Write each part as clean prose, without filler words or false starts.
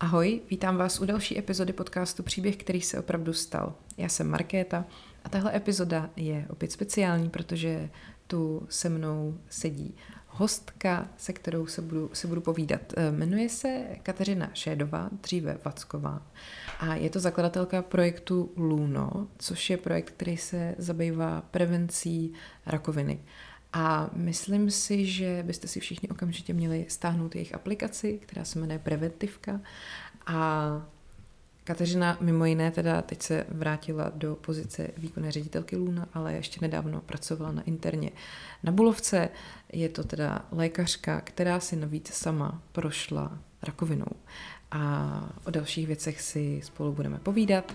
Ahoj, vítám vás u další epizody podcastu Příběh, který se opravdu stal. Já jsem Markéta a tahle epizoda je opět speciální, protože tu se mnou sedí hostka, se kterou se budu povídat. Jmenuje se Kateřina Šédová, dříve Vacková, a je to zakladatelka projektu Loono, což je projekt, který se zabývá prevencí rakoviny. A myslím si, že byste si všichni okamžitě měli stáhnout jejich aplikaci, která se jmenuje Preventivka. A Kateřina mimo jiné teda teď se vrátila do pozice výkonné ředitelky Loona, ale ještě nedávno pracovala na interně na Bulovce. Je to teda lékařka, která si navíc sama prošla rakovinou. A o dalších věcech si spolu budeme povídat.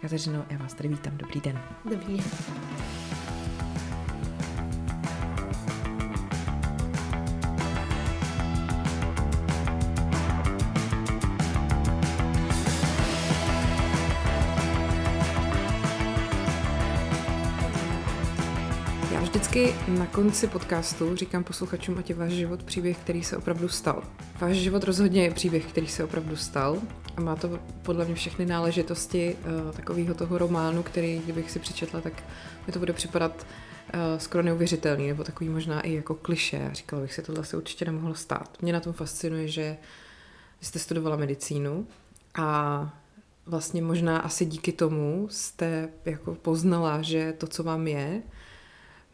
Kateřino, já vás tady vítám. Dobrý den. Dobrý den. Vždycky na konci podcastu říkám posluchačům, ať je váš život příběh, který se opravdu stal. Váš život rozhodně je příběh, který se opravdu stal, a má to podle mě všechny náležitosti takového toho románu, který, kdybych si přečetla, tak mi to bude připadat skoro neuvěřitelný, nebo takový možná i jako klišé. Říkala bych si, tohle se určitě nemohlo stát. Mě na tom fascinuje, že jste studovala medicínu a vlastně možná asi díky tomu jste jako poznala, že to, co vám je,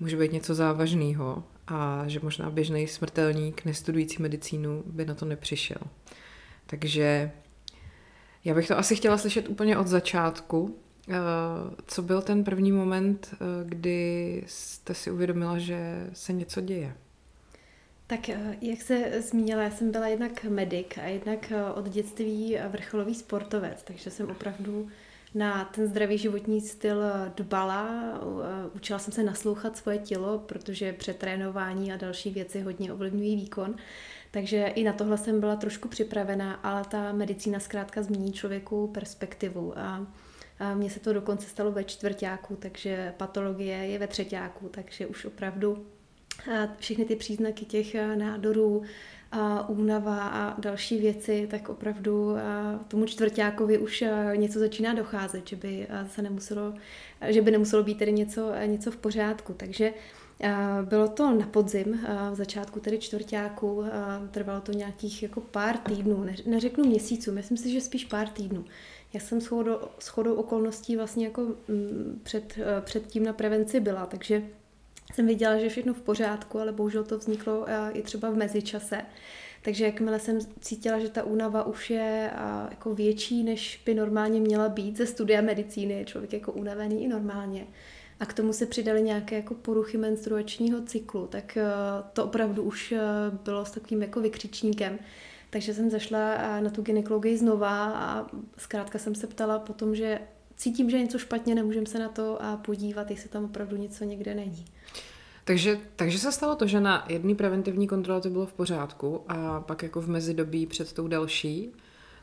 může být něco závažného a že možná běžný smrtelník nestudující medicínu by na to nepřišel. Takže já bych to asi chtěla slyšet úplně od začátku. Co byl ten první moment, kdy jste si uvědomila, že se něco děje? Tak jak se zmínila, já jsem byla jednak medik a jednak od dětství vrcholový sportovec, takže jsem opravdu na ten zdravý životní styl dbala, učila jsem se naslouchat svoje tělo, protože přetrénování a další věci hodně ovlivňují výkon, takže i na tohle jsem byla trošku připravená, ale ta medicína zkrátka změní člověku perspektivu a mně se to dokonce stalo ve čtvrťáku, takže patologie je ve třeťáku, takže už opravdu všechny ty příznaky těch nádorů, únava a další věci, tak opravdu tomu čtvrťákovi už něco začíná docházet, že by se nemuselo, že by nemuselo být tedy něco v pořádku. Takže bylo to na podzim, v začátku tedy čtvrťáku, trvalo to nějakých jako pár týdnů, neřeknu měsíců, myslím si, že spíš pár týdnů. Já jsem shodou okolností vlastně jako předtím na prevenci byla, takže jsem viděla, že je všechno v pořádku, ale bohužel to vzniklo i třeba v mezičase. Takže jakmile jsem cítila, že ta únava už je jako větší, než by normálně měla být, ze studia medicíny je člověk jako unavený i normálně. A k tomu se přidaly nějaké jako poruchy menstruačního cyklu, tak to opravdu už bylo s takovým jako vykřičníkem. Takže jsem zašla na tu gynekologii znova a zkrátka jsem se ptala potom, že cítím, že je něco špatně, nemůžeme se na to podívat, jestli tam opravdu něco někde není. Takže se stalo to, že na jedné preventivní kontrole to bylo v pořádku a pak jako v mezidobí před tou další,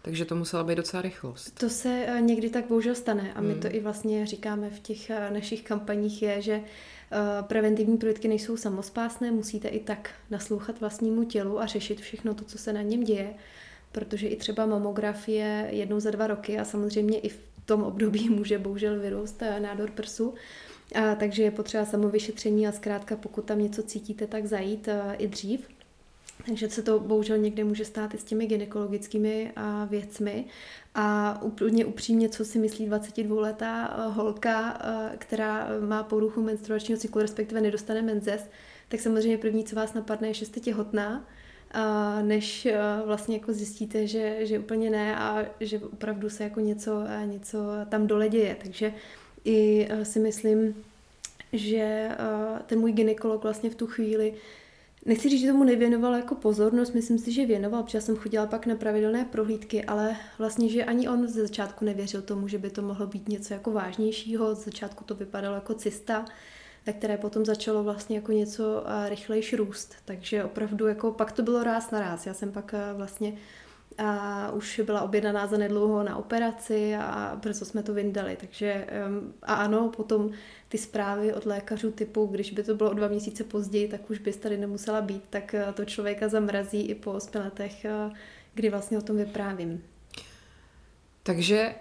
takže to musela být docela rychlost. To se někdy tak bohužel stane a my to i vlastně říkáme v těch našich kampaních je, že preventivní projekty nejsou samospásné, musíte i tak naslouchat vlastnímu tělu a řešit všechno to, co se na něm děje, protože i třeba mamografie jednou za 2 roky a samozřejmě i v tom období může bohužel vyrůst nádor prsu. A takže je potřeba samovyšetření a zkrátka pokud tam něco cítíte, tak zajít i dřív. Takže se to bohužel někde může stát i s těmi gynekologickými věcmi. A úplně upřímně, co si myslí 22letá holka, která má poruchu menstruačního cyklu, respektive nedostane menzes, tak samozřejmě první, co vás napadne, je, že jste těhotná, než vlastně jako zjistíte, že úplně ne a že opravdu se jako něco tam dole děje. Takže i si myslím, že ten můj gynekolog vlastně v tu chvíli, nechci říct, že tomu nevěnoval jako pozornost, myslím si, že věnoval, protože já jsem chodila pak na pravidelné prohlídky, ale vlastně, že ani on ze začátku nevěřil tomu, že by to mohlo být něco jako vážnějšího, z začátku to vypadalo jako cysta, na které potom začalo vlastně jako něco rychlejší růst, takže opravdu jako pak to bylo ráz na ráz, já jsem pak vlastně a už byla objednaná za nedlouho na operaci a brzo jsme to vyndali. Takže a ano, potom ty zprávy od lékařů typu, když by to bylo o 2 měsíce později, tak už bys tady nemusela být, tak to člověka zamrazí i po 8 letech, kdy vlastně o tom vyprávím. Takže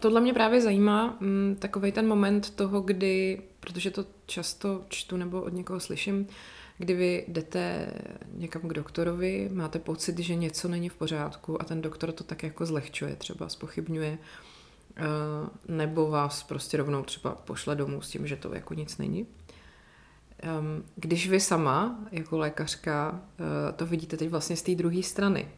tohle mě právě zajímá, takovej ten moment toho, kdy, protože to často čtu nebo od někoho slyším, kdy vy jdete někam k doktorovi, máte pocit, že něco není v pořádku a ten doktor to tak jako zlehčuje, třeba zpochybňuje, nebo vás prostě rovnou třeba pošle domů s tím, že to jako nic není. Když vy sama, jako lékařka, to vidíte teď vlastně z té druhé strany,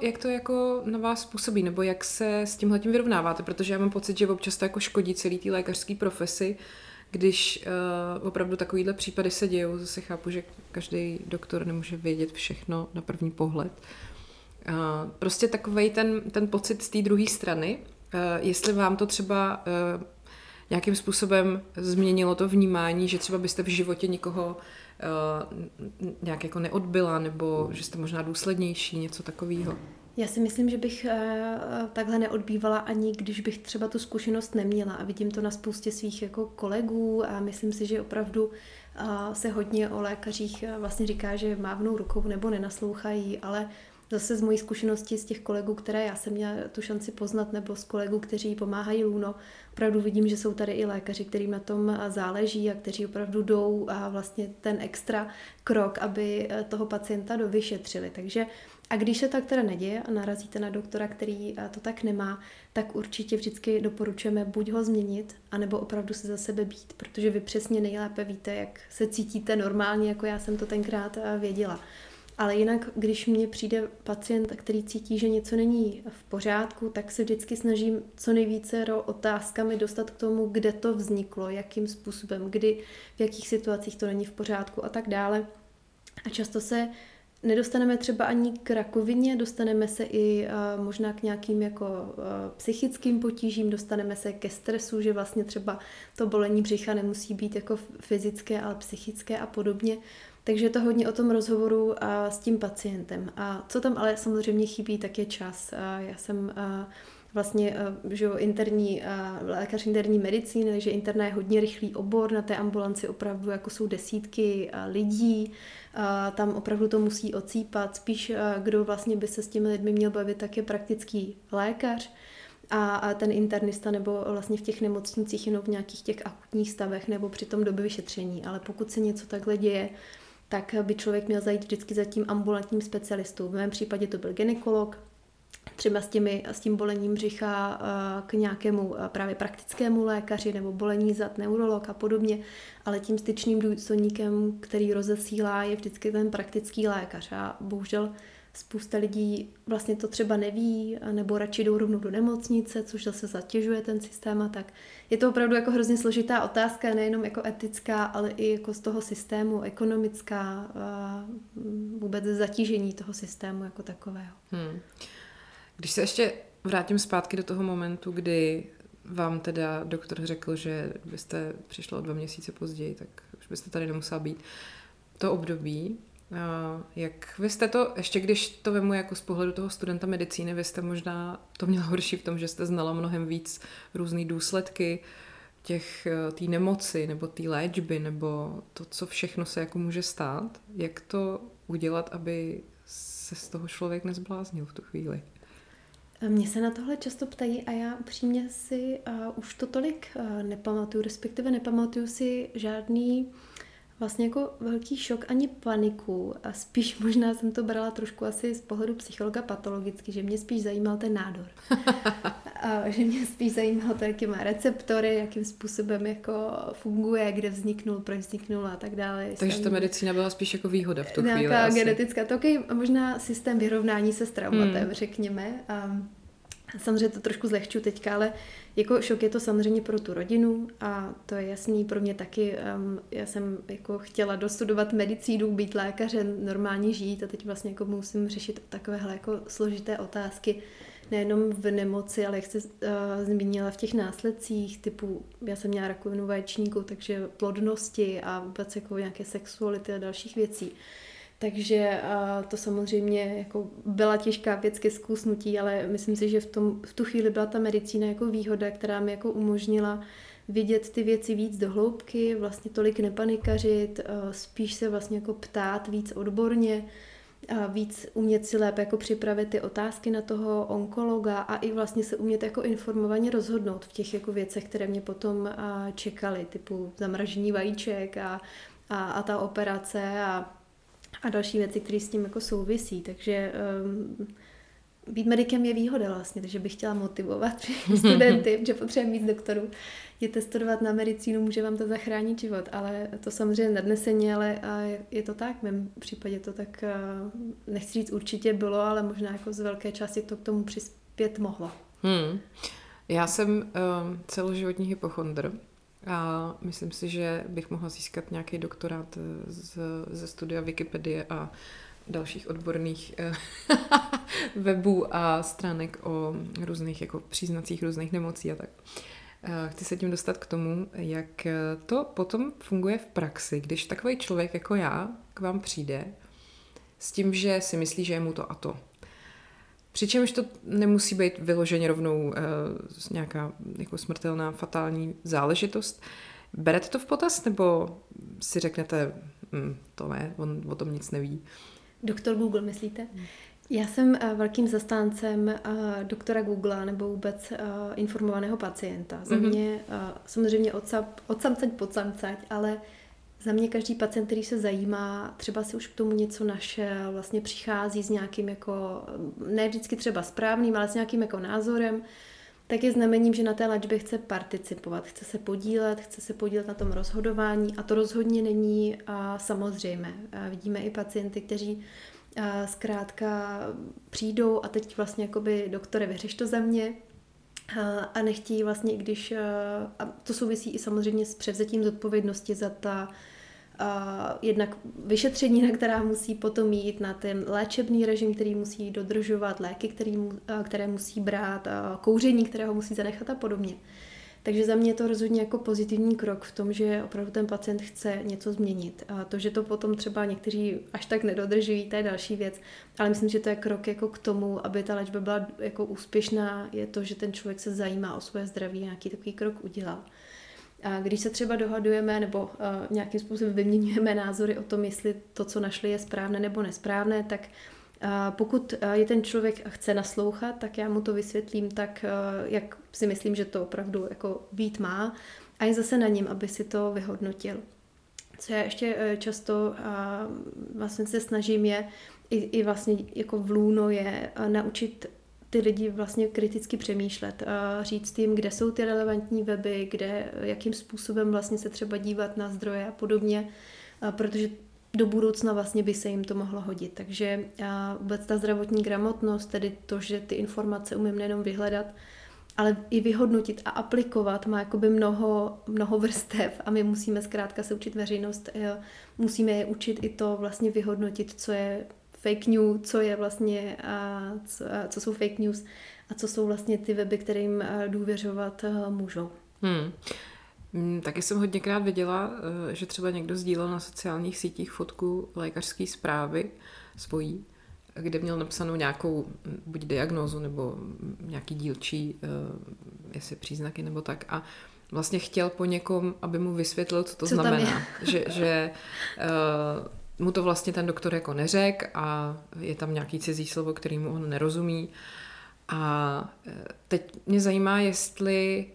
jak to jako na vás působí, nebo jak se s tímhletím vyrovnáváte, protože já mám pocit, že občas to jako škodí celý té lékařské profesi, když opravdu takovýhle případy se dějou. Zase chápu, že každý doktor nemůže vědět všechno na první pohled. Prostě takovej ten pocit z té druhé strany, jestli vám to třeba nějakým způsobem změnilo to vnímání, že třeba byste v životě nikoho nějak jako neodbyla, nebo že jste možná důslednější, něco takového. Já si myslím, že bych takhle neodbývala ani, když bych třeba tu zkušenost neměla, a vidím to na spoustě svých jako kolegů a myslím si, že opravdu se hodně o lékařích vlastně říká, že mávnou rukou nebo nenaslouchají, ale zase z mojí zkušenosti z těch kolegů, které já jsem měla tu šanci poznat, nebo z kolegů, kteří pomáhají Loono, opravdu vidím, že jsou tady i lékaři, kterým na tom záleží a kteří opravdu jdou a vlastně ten extra krok, aby toho pacienta dovyšetřili. Takže a když se tak teda neděje a narazíte na doktora, který to tak nemá, tak určitě vždycky doporučujeme buď ho změnit, anebo opravdu se za sebe bít, protože vy přesně nejlépe víte, jak se cítíte normálně, jako já jsem to tenkrát věděla. Ale jinak, když mně přijde pacient, který cítí, že něco není v pořádku, tak se vždycky snažím co nejvíce otázkami dostat k tomu, kde to vzniklo, jakým způsobem, kdy, v jakých situacích to není v pořádku a tak dále. A často se nedostaneme třeba ani k rakovině, dostaneme se i možná k nějakým jako psychickým potížím, dostaneme se ke stresu, že vlastně třeba to bolení břicha nemusí být jako fyzické, ale psychické a podobně. Takže je to hodně o tom rozhovoru s tím pacientem. A co tam ale samozřejmě chybí, tak je čas. Já jsem vlastně interní, lékař interní medicíny, takže interna je hodně rychlý obor, na té ambulanci opravdu jako jsou desítky lidí, tam opravdu to musí ocípat. Spíš kdo vlastně by se s těmi lidmi měl bavit, tak je praktický lékař a ten internista, nebo vlastně v těch nemocnicích jenom v nějakých těch akutních stavech nebo při tom dovyšetření. Ale pokud se něco takhle děje, tak by člověk měl zajít vždycky za tím ambulantním specialistou. V mém případě to byl gynekolog, třeba s tím bolením břicha k nějakému právě praktickému lékaři, nebo bolení zad neurolog a podobně, ale tím styčným důstojníkem, který rozesílá, je vždycky ten praktický lékař. A bohužel spousta lidí vlastně to třeba neví, nebo radši jdou rovnou do nemocnice, což zase zatěžuje ten systém a tak. Je to opravdu jako hrozně složitá otázka, nejenom jako etická, ale i jako z toho systému, ekonomická, vůbec zatížení toho systému jako takového. Když se ještě vrátím zpátky do toho momentu, kdy vám teda doktor řekl, že byste přišla o 2 měsíce později, tak už byste tady nemusela být. To období, jak vy jste to, ještě když to vemu jako z pohledu toho studenta medicíny, vy jste možná to měla horší v tom, že jste znala mnohem víc různý důsledky té nemoci nebo té léčby, nebo to, co všechno se jako může stát. Jak to udělat, aby se z toho člověk nezbláznil v tu chvíli? Mě se na tohle často ptají a já upřímně si už to tolik nepamatuju, respektive nepamatuju si žádný vlastně jako velký šok ani paniku. A spíš možná jsem to brala trošku asi z pohledu psychologa patologicky, že mě spíš zajímal ten nádor. A že mě spíš zajímalo to, jaký má receptory, jakým způsobem jako funguje, kde vzniknul, proč vzniknul a tak dále. Takže ta medicína byla spíš jako výhoda v tu chvíli. Nějaká genetická, to okay, možná systém vyrovnání se s traumatem, řekněme. Samozřejmě to trošku zlehču teďka, ale jako šok je to samozřejmě pro tu rodinu a to je jasný pro mě taky. Já jsem jako chtěla dostudovat medicínu, být lékařem, normálně žít a teď vlastně jako musím řešit takovéhle jako složité otázky, nejenom v nemoci, ale jak jste zmínila v těch následcích, typu já jsem měla rakovinu vaječníku, takže plodnosti a vůbec jako nějaké sexuality a dalších věcí. Takže to samozřejmě jako byla těžká věc ke zkousnutí, ale myslím si, že v tu chvíli byla ta medicína jako výhoda, která mi jako umožnila vidět ty věci víc do hloubky, vlastně tolik nepanikařit, spíš se vlastně jako ptát víc odborně víc umět si lépe jako připravit ty otázky na toho onkologa a i vlastně se umět jako informovaně rozhodnout v těch jako věcech, které mě potom čekaly, typu zamražení vajíček a ta operace a další věci, které s tím jako souvisí. Takže být medikem je výhoda vlastně, takže bych chtěla motivovat studenty, že potřebujeme mít doktorů. Jděte studovat na medicínu, může vám to zachránit život, ale to samozřejmě nadneseně, ale je to tak, v mém případě to tak, nechci říct určitě bylo, ale možná jako z velké části to k tomu přispět mohlo. Já jsem celoživotní hypochondr a myslím si, že bych mohla získat nějaký doktorát ze studia Wikipedie a dalších odborných webů a stránek o různých jako příznacích různých nemocí a tak. Chci se tím dostat k tomu, jak to potom funguje v praxi, když takový člověk jako já k vám přijde s tím, že si myslí, že je mu to a to. Přičemž to nemusí být vyloženě rovnou nějaká jako smrtelná, fatální záležitost. Berete to v potaz, nebo si řeknete, to ne, on o tom nic neví? Doktor Google, myslíte? Já jsem velkým zastáncem doktora Googlea nebo vůbec informovaného pacienta. Za mě, samozřejmě od samcať pod samcať, ale za mě každý pacient, který se zajímá, třeba si už k tomu něco našel, vlastně přichází s nějakým jako, ne vždycky třeba správným, ale s nějakým jako názorem, tak je znamením, že na té léčbě chce participovat, chce se podílet na tom rozhodování a to rozhodně není samozřejmé. Vidíme i pacienty, kteří zkrátka přijdou a teď vlastně jakoby doktore, vyřeš to za mě a nechtějí vlastně, i když, a to souvisí i samozřejmě s převzetím zodpovědnosti za ta jednak vyšetření, na která musí potom jít, na ten léčebný režim, který musí dodržovat, léky, které musí brát, kouření, kterého musí zanechat a podobně. Takže za mě je to rozhodně jako pozitivní krok v tom, že opravdu ten pacient chce něco změnit. A to, že to potom třeba někteří až tak nedodržují, to je další věc, ale myslím, že to je krok jako k tomu, aby ta léčba byla jako úspěšná, je to, že ten člověk se zajímá o svoje zdraví a nějaký takový krok udělal. A když se třeba dohadujeme nebo nějakým způsobem vyměňujeme názory o tom, jestli to, co našli, je správné nebo nesprávné, tak pokud je ten člověk a chce naslouchat, tak já mu to vysvětlím tak, jak si myslím, že to opravdu jako být má. A je zase na něm, aby si to vyhodnotil. Co já ještě často vlastně se snažím je, i vlastně jako v Loono je naučit ty lidi vlastně kriticky přemýšlet a říct jim, kde jsou ty relevantní weby, kde, jakým způsobem vlastně se třeba dívat na zdroje a podobně, protože do budoucna vlastně by se jim to mohlo hodit. Takže vůbec ta zdravotní gramotnost, tedy to, že ty informace umím nejenom vyhledat, ale i vyhodnotit a aplikovat, má jakoby mnoho vrstev a my musíme zkrátka se učit veřejnost, musíme je učit i to vlastně vyhodnotit, co je fake news, co je vlastně, co jsou fake news a co jsou vlastně ty weby, kterým důvěřovat můžou. Taky jsem hodněkrát viděla, že třeba někdo sdílel na sociálních sítích fotku lékařské zprávy svojí, kde měl napsanou nějakou buď diagnózu nebo nějaký dílčí, jestli příznaky nebo tak, a vlastně chtěl po někom, aby mu vysvětlil, co znamená. Že mu to vlastně ten doktor jako neřek a je tam nějaký cizí slovo, kterému on nerozumí. A teď mě zajímá, jestli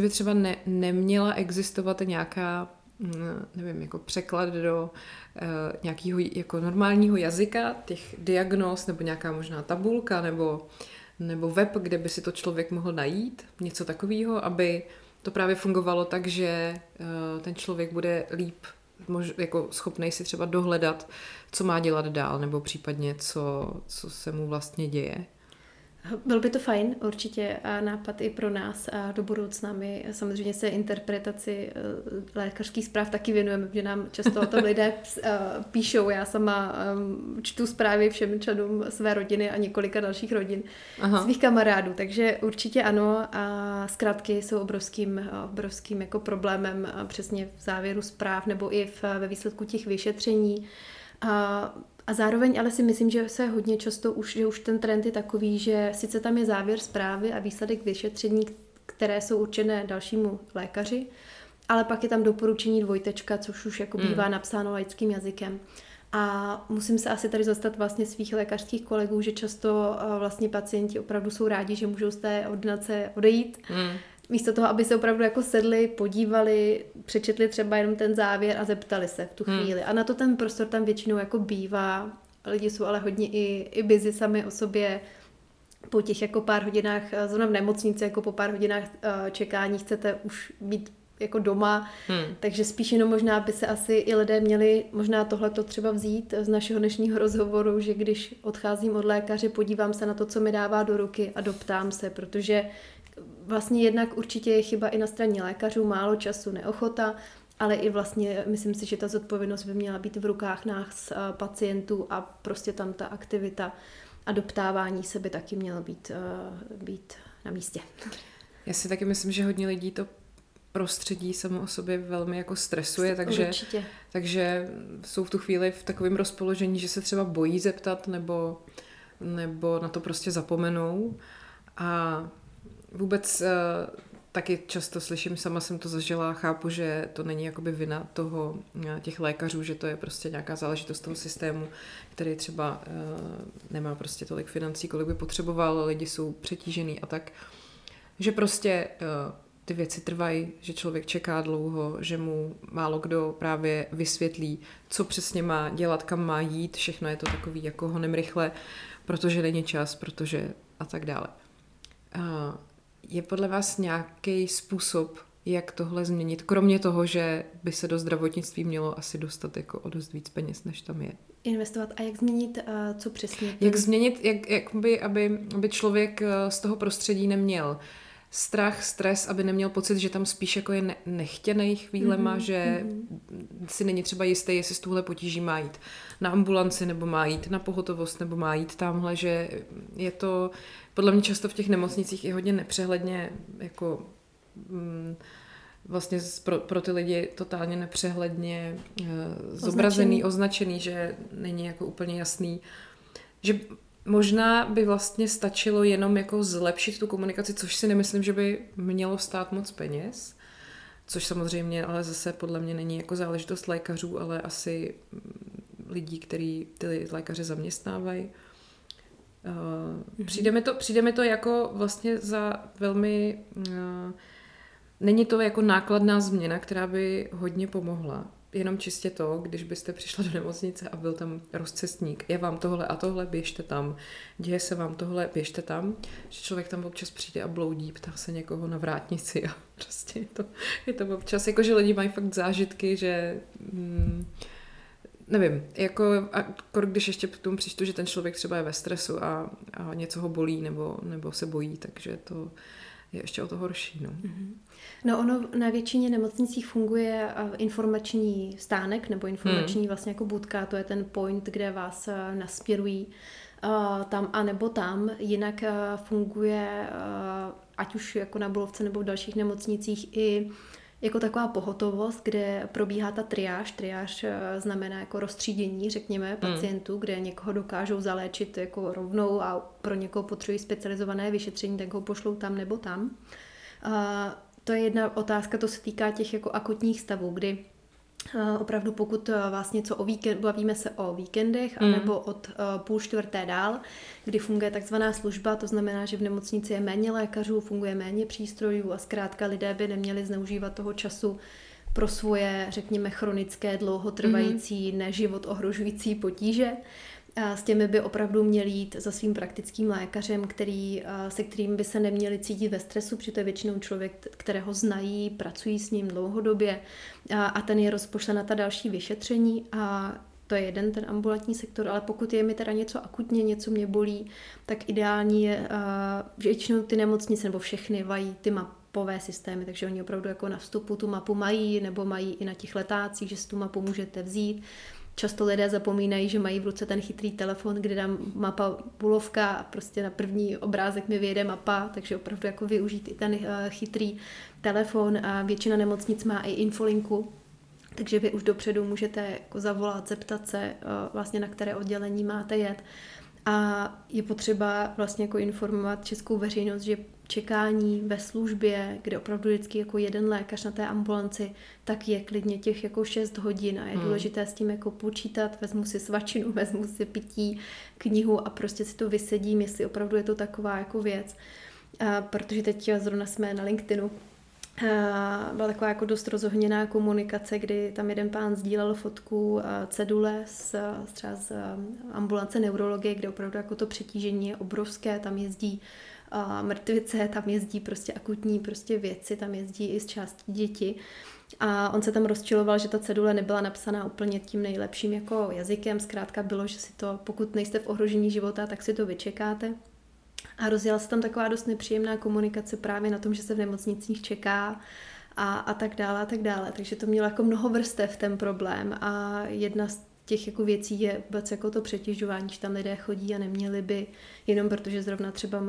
by třeba neměla existovat nějaká, nevím, jako překlad do nějakého jako normálního jazyka těch diagnóz, nebo nějaká možná tabulka, nebo web, kde by si to člověk mohl najít, něco takového, aby to právě fungovalo tak, že ten člověk bude líp jako schopnej si třeba dohledat, co má dělat dál, nebo případně co se mu vlastně děje. Byl by to fajn, určitě nápad i pro nás a do budoucna. My samozřejmě se interpretaci lékařských zpráv taky věnujeme, že nám často o tom lidé píšou. Já sama čtu zprávy všem členům své rodiny a několika dalších rodin, svých kamarádů, takže určitě ano. A zkrátky jsou obrovským jako problémem přesně v závěru zpráv nebo i ve výsledku těch vyšetření. A zároveň ale si myslím, že se hodně často že už ten trend je takový, že sice tam je závěr zprávy a výsledek vyšetření, které jsou určené dalšímu lékaři, ale pak je tam doporučení dvojtečka, což už jako bývá napsáno laickým jazykem. A musím se asi tady zastat vlastně svých lékařských kolegů, že často vlastně pacienti opravdu jsou rádi, že můžou z té ordinace odejít. Místo toho, aby se opravdu jako sedli, podívali, přečetli třeba jenom ten závěr a zeptali se v tu chvíli. A na to ten prostor tam většinou jako bývá. Lidi jsou ale hodně i busy sami o sobě. Po těch jako pár hodinách, zrovna v nemocnici, jako po pár hodinách čekání chcete už být jako doma, takže spíš jenom možná by se asi i lidé měli možná tohleto třeba vzít z našeho dnešního rozhovoru, že když odcházím od lékaře, podívám se na to, co mi dává do ruky a doptám se, protože vlastně jednak určitě je chyba i na straně lékařů, málo času, neochota, ale i vlastně myslím si, že ta zodpovědnost by měla být v rukách nás pacientů a prostě tam ta aktivita a doptávání se by taky mělo být na místě. Já si taky myslím, že hodně lidí to prostředí samo o sobě velmi jako stresuje, takže jsou v tu chvíli v takovém rozpoložení, že se třeba bojí zeptat nebo na to prostě zapomenou. A vůbec taky často slyším, sama jsem to zažila, chápu, že to není jakoby vina těch lékařů, že to je prostě nějaká záležitost toho systému, který třeba nemá prostě tolik financí, kolik by potřeboval, lidi jsou přetížený a tak. Že prostě ty věci trvají, že člověk čeká dlouho, že mu málo kdo právě vysvětlí, co přesně má dělat, kam má jít, všechno je to takový jako honem rychle, protože není čas, protože a tak dále. Je podle vás nějaký způsob, jak tohle změnit, kromě toho, že by se do zdravotnictví mělo asi dostat jako o dost víc peněz, než tam je? Investovat. A jak změnit, co přesně? Jak změnit, aby člověk z toho prostředí neměl strach, stres, aby neměl pocit, že tam spíš jako je nechtěnej chvílema, že si není třeba jistý, jestli z tuhle potíží má jít na ambulanci, nebo má jít na pohotovost, nebo má jít tamhle, že je to podle mě často v těch nemocnicích i hodně nepřehledně, jako vlastně pro ty lidi totálně nepřehledně zobrazený, označený, že není jako úplně jasný, že možná by vlastně stačilo jenom jako zlepšit tu komunikaci, což si nemyslím, že by mělo stát moc peněz, což samozřejmě ale zase podle mě není jako záležitost lékařů, ale asi lidí, který ty lékaře zaměstnávají. Přijde mi to jako vlastně za velmi... Není to jako nákladná změna, která by hodně pomohla. Jenom čistě to, když byste přišla do nemocnice a byl tam rozcestník, je vám tohle a tohle, běžte tam, děje se vám tohle, běžte tam, že člověk tam občas přijde a bloudí, ptá se někoho na vrátnici a prostě je to občas, jako že lidi mají fakt zážitky, že nevím, jako když ještě k tomu přištu, že ten člověk třeba je ve stresu a něco ho bolí nebo se bojí, takže to je ještě o to horší. No ono na většině nemocnicích funguje informační stánek nebo informační vlastně jako budka, to je ten point, kde vás nasměrují tam a nebo tam. Jinak funguje ať už jako na Bulovce nebo v dalších nemocnicích i jako taková pohotovost, kde probíhá ta triáž. Triáž znamená jako rozstřídění, řekněme, pacientů, kde někoho dokážou zaléčit jako rovnou a pro někoho potřebují specializované vyšetření, tak ho pošlou tam nebo tam. To je jedna otázka, to se týká těch jako akutních stavů, kdy opravdu pokud vás něco bavíme se o víkendech, anebo od 15:30 dál, kdy funguje takzvaná služba, to znamená, že v nemocnici je méně lékařů, funguje méně přístrojů a zkrátka lidé by neměli zneužívat toho času pro svoje, řekněme, chronické, dlouhotrvající, neživot ohrožující potíže. A s těmi by opravdu měli jít za svým praktickým lékařem, se kterým by se neměli cítit ve stresu, protože to je většinou člověk, kterého znají, pracují s ním dlouhodobě a ten je rozpošle na ta další vyšetření a to je jeden ten ambulantní sektor, ale pokud je mi teda něco akutně, něco mě bolí, tak ideální je, že většinou ty nemocnice nebo všechny mají ty mapové systémy, takže oni opravdu jako na vstupu tu mapu mají, nebo mají i na těch letácích, že si tu mapu můžete vzít. Často lidé zapomínají, že mají v ruce ten chytrý telefon, kde dám mapa Bulovka a prostě na první obrázek mi vyjede mapa, takže opravdu jako využít i ten chytrý telefon. A většina nemocnic má i infolinku, takže vy už dopředu můžete jako zavolat, zeptat se vlastně, na které oddělení máte jet. A je potřeba vlastně jako informovat českou veřejnost, že čekání ve službě, kde opravdu vždycky jako jeden lékař na té ambulanci, tak je klidně těch jako 6 hodin a je důležité s tím jako počítat, vezmu si svačinu, vezmu si pití, knihu a prostě si to vysedím, jestli opravdu je to taková jako věc. A protože teď zrovna jsme na LinkedInu, byla taková jako dost rozohněná komunikace, kdy tam jeden pán sdílel fotku cedule třeba z ambulance neurologie, kde opravdu jako to přetížení je obrovské, tam jezdí mrtvice, tam jezdí prostě akutní prostě věci, tam jezdí i z části děti. A on se tam rozčiloval, že ta cedule nebyla napsaná úplně tím nejlepším jako jazykem, zkrátka bylo, že si to, pokud nejste v ohrožení života, tak si to vyčekáte. A rozjela se tam taková dost nepříjemná komunikace právě na tom, že se v nemocnicích čeká a tak dále a tak dále. Takže to mělo jako mnoho vrstev ten problém a jedna z těch jako věcí je vůbec jako to přetěžování, že tam lidé chodí a neměli by, jenom protože zrovna třeba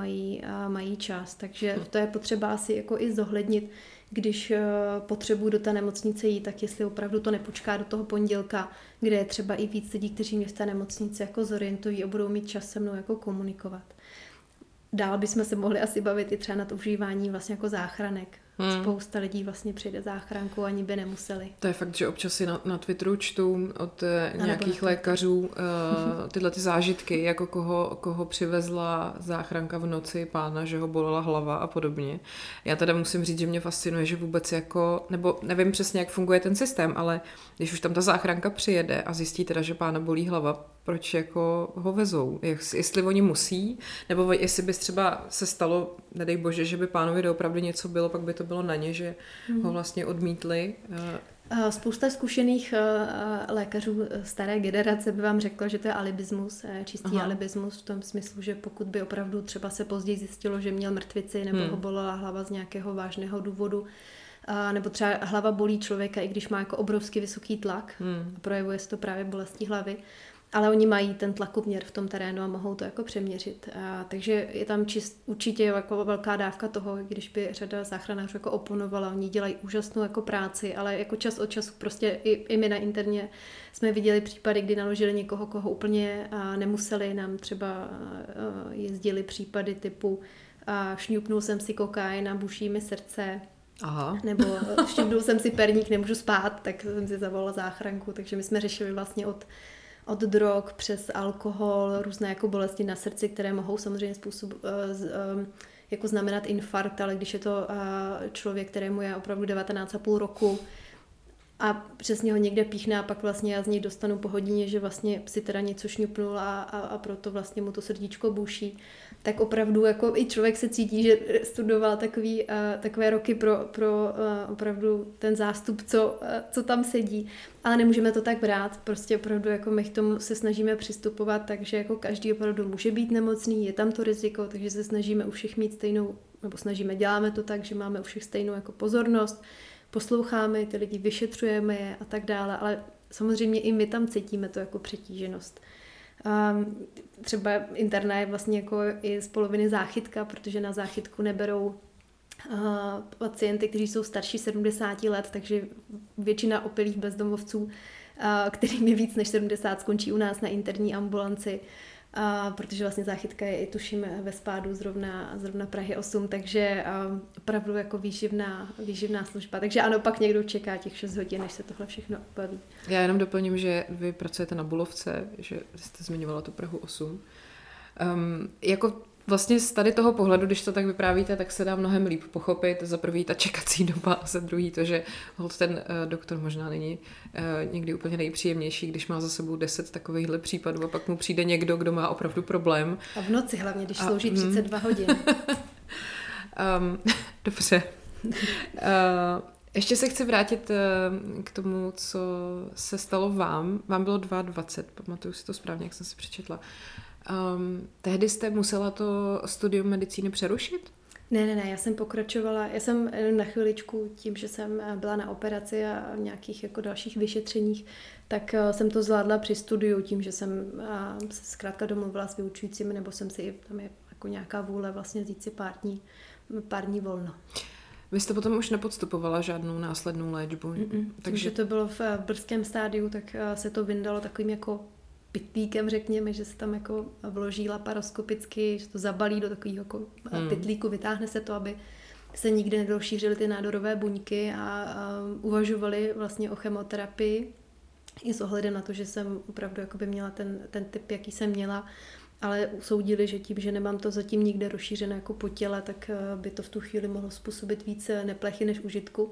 mají čas. Takže to je potřeba asi jako i zohlednit, když potřebuji do té nemocnice jít, tak jestli opravdu to nepočká do toho pondělka, kde je třeba i víc lidí, kteří mě v té nemocnici jako zorientují a budou mít čas se mnou jako komunikovat. Dál bychom se mohli asi bavit i třeba nad užívání vlastně jako záchranek. Spousta lidí vlastně přijde záchranku, ani by nemuseli. To je fakt, že občas si na Twitteru čtu od nějakých lékařů tyhle ty zážitky, jako koho přivezla záchranka v noci pána, že ho bolela hlava a podobně. Já teda musím říct, že mě fascinuje, že vůbec jako, nebo nevím přesně, jak funguje ten systém, ale když už tam ta záchranka přijede a zjistí teda, že pána bolí hlava, proč jako ho vezou? Jestli oni musí, nebo jestli by třeba se stalo, nedej bože, že by pánovi doopravdy něco bylo, pak by to bylo na ně, že ho vlastně odmítli. Spousta zkušených lékařů staré generace by vám řekla, že to je alibismus, čistý alibismus v tom smyslu, že pokud by opravdu třeba se později zjistilo, že měl mrtvici nebo ho bolela hlava z nějakého vážného důvodu, nebo třeba hlava bolí člověka, i když má jako obrovský vysoký tlak a projevuje se to právě bolestí hlavy, ale oni mají ten tlakoměr v tom terénu a mohou to jako přeměřit. Takže je tam určitě jako velká dávka toho, když by řada záchranářů jako oponovala, oni dělají úžasnou jako práci, ale jako čas od času prostě i my na interně jsme viděli případy, kdy naložili někoho, koho úplně nemuseli, nám třeba jezdili případy typu šňupnul jsem si kokain a buší mi srdce, nebo šňupnul jsem si perník, nemůžu spát, tak jsem si zavolala záchranku, takže my jsme řešili vlastně od drog přes alkohol, různé jako bolesti na srdci, které mohou samozřejmě jako znamenat infarkt, ale když je to člověk, kterému je opravdu 19,5 roku a přesně ho někde píchne a pak vlastně já z něj dostanu po hodině, že vlastně si teda něco šňupnul a proto vlastně mu to srdíčko buší, tak opravdu jako i člověk se cítí, že studoval takové roky pro opravdu ten zástup, co tam sedí. Ale nemůžeme to tak brát, prostě opravdu jako my k tomu se snažíme přistupovat, takže jako každý opravdu může být nemocný, je tam to riziko, takže se snažíme u všech mít stejnou, nebo děláme to tak, že máme u všech stejnou jako pozornost, posloucháme ty lidi, vyšetřujeme je a tak dále, ale samozřejmě i my tam cítíme to jako přetíženost. Třeba interna je vlastně jako i z poloviny záchytka, protože na záchytku neberou pacienty, kteří jsou starší 70 let, takže většina opilých bezdomovců, kterým je víc než 70, skončí u nás na interní ambulanci, protože vlastně záchytka je i tuším ve spádu zrovna Prahy 8, takže opravdu jako výživná služba. Takže ano, pak někdo čeká těch 6 hodin, než se tohle všechno opraví. Já jenom doplním, že vy pracujete na Bulovce, že jste zmiňovala tu Prahu 8. Jako vlastně z tady toho pohledu, když to tak vyprávíte, tak se dá mnohem líp pochopit. Za prvý ta čekací doba a za druhý to, že holt ten doktor možná není někdy úplně nejpříjemnější, když má za sebou 10 takovýchhle případů a pak mu přijde někdo, kdo má opravdu problém. A v noci hlavně, když slouží 32 hodin. Dobře. Ještě se chci vrátit k tomu, co se stalo vám. Vám bylo 22, pamatuju si to správně, jak jsem si přečetla. Tehdy jste musela to studium medicíny přerušit? Ne, já jsem pokračovala, já jsem na chviličku tím, že jsem byla na operaci a v nějakých jako dalších vyšetřeních, tak jsem to zvládla při studiu tím, že jsem se zkrátka domluvila s vyučujícími, nebo jsem si, tam je jako nějaká vůle vlastně vzít si pár dní volno. Vy jste potom už nepodstupovala žádnou následnou léčbu? Takže to bylo v brzkém stádiu, tak se to vyndalo takovým jako pytlíkem, řekněme, že se tam jako vloží laparoskopicky, že to zabalí do takového jako pytlíku, vytáhne se to, aby se nikdy nedorozšířily ty nádorové buňky a uvažovali vlastně o chemoterapii i s ohledem na to, že jsem opravdu jakoby měla ten typ, jaký jsem měla, ale usoudili, že tím, že nemám to zatím nikde rozšířené jako po těle, tak by to v tu chvíli mohlo způsobit více neplechy než užitku.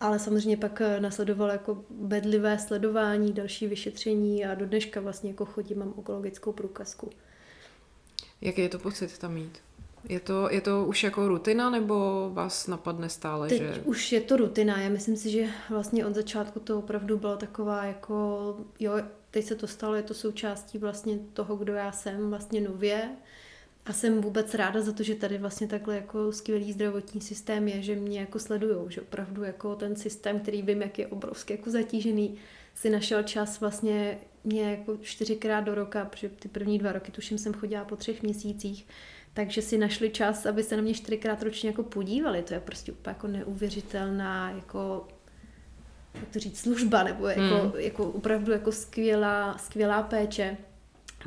Ale samozřejmě pak nasledovalo jako bedlivé sledování, další vyšetření a do dneška vlastně jako chodím, mám onkologickou průkazku. Jaký je to pocit tam mít? Je to už jako rutina, nebo vás napadne stále? Teď že... už je to rutina. Já myslím si, že vlastně od začátku to opravdu bylo taková jako, jo, teď se to stalo, je to součástí vlastně toho, kdo já jsem vlastně nově. A jsem vůbec ráda za to, že tady vlastně takhle jako skvělý zdravotní systém je, že mě jako sledujou, že opravdu jako ten systém, který vím, jak je obrovský, jako zatížený, si našel čas vlastně mě jako 4krát do roka, protože ty první 2 roky, tuším, jsem chodila po 3 měsících, takže si našli čas, aby se na mě 4krát ročně jako podívali. To je prostě úplně jako neuvěřitelná jako, jak to říct, služba, nebo jako opravdu jako skvělá péče.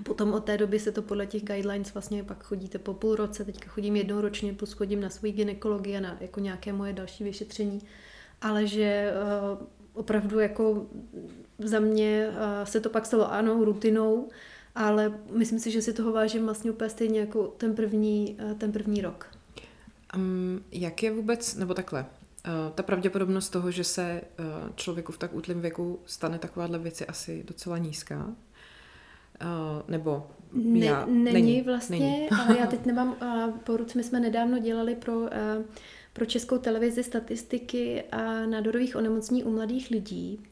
Potom od té doby se to podle těch guidelines vlastně pak chodíte po půl roce, teďka chodím 1 ročně, plus chodím na svoji gynekologii a na jako nějaké moje další vyšetření, ale že opravdu jako za mě se to pak stalo ano, rutinou, ale myslím si, že si toho vážím vlastně úplně stejně jako ten první rok. Jak je vůbec, nebo takhle, ta pravděpodobnost toho, že se člověku v tak útlém věku stane takováhle věci asi docela nízká? Nebo já, není vlastně, není. Ale já teď nemám poruc, my jsme nedávno dělali pro Českou televizi statistiky nádorových onemocnění u mladých lidí.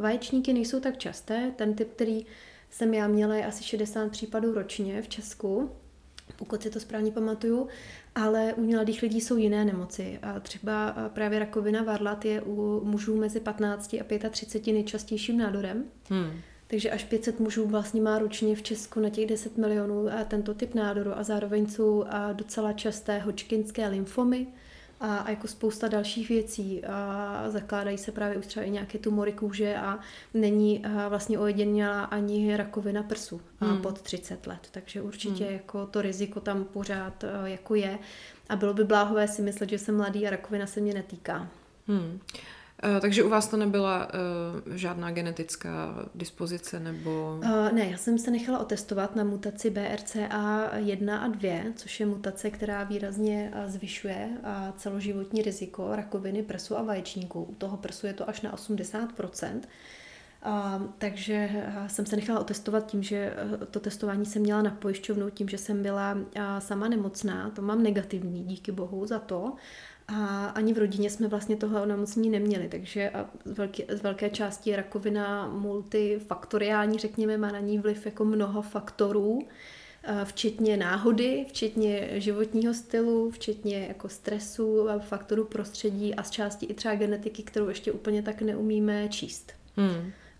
Vaječníky nejsou tak časté, ten typ, který jsem já měla, je asi 60 případů ročně v Česku, pokud si to správně pamatuju, ale u mladých lidí jsou jiné nemoci. A třeba právě rakovina varlat je u mužů mezi 15 a 35 nejčastějším nádorem. Takže až 500 mužů vlastně má ročně v Česku na těch 10 milionů a tento typ nádoru a zároveň jsou docela časté hodgkinské lymfomy a jako spousta dalších věcí a zakládají se právě už třeba i nějaké tumory kůže a není vlastně ojedinělá ani rakovina prsu pod 30 let, takže určitě jako to riziko tam pořád jako je a bylo by bláhové si myslet, že jsem mladý a rakovina se mě netýká. Takže u vás to nebyla žádná genetická dispozice, nebo... Ne, já jsem se nechala otestovat na mutaci BRCA1 a 2, což je mutace, která výrazně zvyšuje celoživotní riziko rakoviny prsu a vaječníků. U toho prsu je to až na 80%. Takže jsem se nechala otestovat tím, že to testování jsem měla na pojišťovnu, tím, že jsem byla sama nemocná. To mám negativní, díky bohu za to. A ani v rodině jsme vlastně tohle onemocnění neměli, takže z velké části rakovina multifaktoriální, řekněme, má na ní vliv jako mnoho faktorů, včetně náhody, včetně životního stylu, včetně jako stresu, faktorů prostředí a z části i třeba genetiky, kterou ještě úplně tak neumíme číst.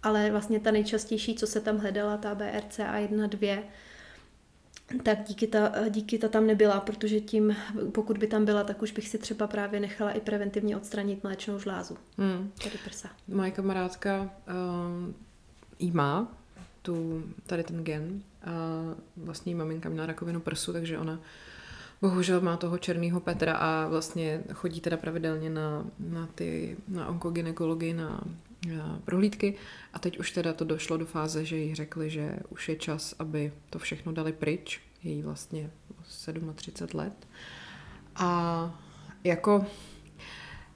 Ale vlastně ta nejčastější, co se tam hledala, ta BRCA1 a 2, tak díky ta tam nebyla, protože tím, pokud by tam byla, tak už bych si třeba právě nechala i preventivně odstranit mléčnou žlázu, tady prsa. Moje kamarádka jí má tady ten gen a vlastně jí maminka měla rakovinu prsu, takže ona bohužel má toho černýho Petra a vlastně chodí teda pravidelně na onkogynekologii, na prohlídky a teď už teda to došlo do fáze, že jí řekli, že už je čas, aby to všechno dali pryč. Je jí vlastně 37 let. A jako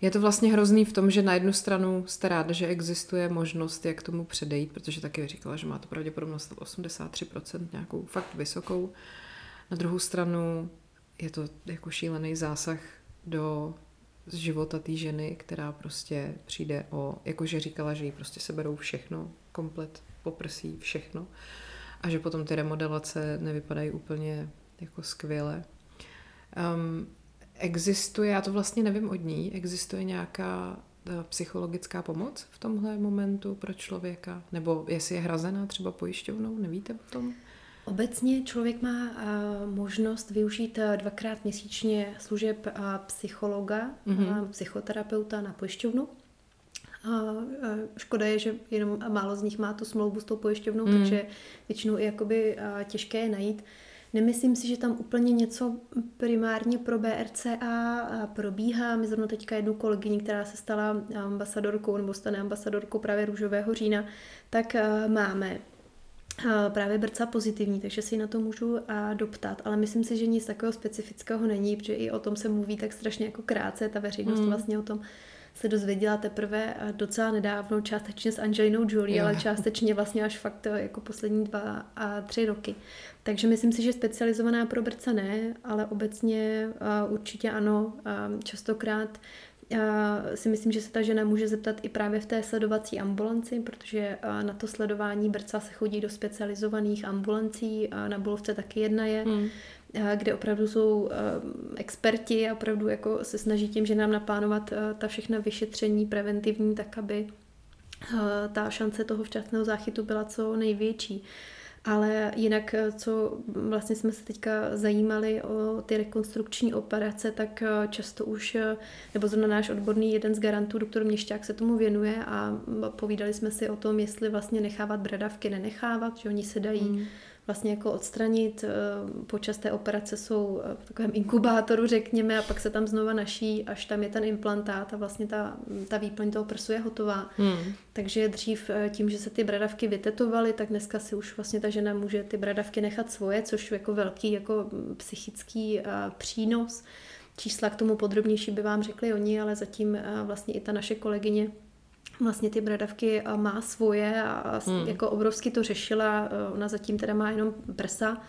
je to vlastně hrozný v tom, že na jednu stranu jste ráda, že existuje možnost, jak tomu předejít, protože taky říkala, že má to pravděpodobnost 83%, nějakou fakt vysokou. Na druhou stranu je to jako šílený zásah do z života té ženy, která prostě přijde jakože říkala, že jí prostě seberou všechno, komplet poprsí všechno a že potom ty remodelace nevypadají úplně jako skvěle. Existuje, já to vlastně nevím od ní, existuje nějaká psychologická pomoc v tomhle momentu pro člověka? Nebo jestli je hrazená třeba pojišťovnou, nevíte o tom? Obecně člověk má možnost využít 2krát měsíčně služeb psychologa, psychoterapeuta na pojišťovnu. Škoda je, že jenom málo z nich má tu smlouvu s tou pojišťovnou, takže většinou i jakoby těžké je najít. Nemyslím si, že tam úplně něco primárně pro BRCA probíhá. My zrovna teďka jednu kolegyni, která se stala ambasadorkou nebo stane ambasadorkou právě Růžového října, tak máme právě BRCA pozitivní, takže si na to můžu doptat, ale myslím si, že nic takového specifického není, protože i o tom se mluví tak strašně jako krátce, ta veřejnost vlastně o tom se dozvěděla teprve docela nedávno, částečně s Angelinou Jolie, ale částečně vlastně až fakt jako poslední 2 a 3 roky. Takže myslím si, že specializovaná pro BRCA ne, ale obecně určitě ano. Častokrát si myslím, že se ta žena může zeptat i právě v té sledovací ambulanci, protože na to sledování BRCA se chodí do specializovaných ambulancí, na Bulovce taky jedna je, kde opravdu jsou experti a opravdu jako se snaží tím, že nám naplánovat ta všechna vyšetření preventivní, tak aby ta šance toho včasného záchytu byla co největší. Ale jinak, co vlastně jsme se teďka zajímali o ty rekonstrukční operace, tak často už, nebo zrovna náš odborný jeden z garantů, doktor Měšťák, se tomu věnuje a povídali jsme si o tom, jestli vlastně nechávat bradavky, nenechávat, že oni se dají vlastně jako odstranit. Počas té operace jsou v takovém inkubátoru, řekněme, a pak se tam znova naší, až tam je ten implantát a vlastně ta výplň toho prsu je hotová. Takže dřív tím, že se ty bradavky vytetovaly, tak dneska si už vlastně ta žena může ty bradavky nechat svoje, což je jako velký jako psychický přínos. Čísla k tomu podrobnější by vám řekli oni, ale zatím vlastně i ta naše kolegyně vlastně ty bradavky má svoje a jako obrovsky to řešila. Ona zatím teda má jenom prsa,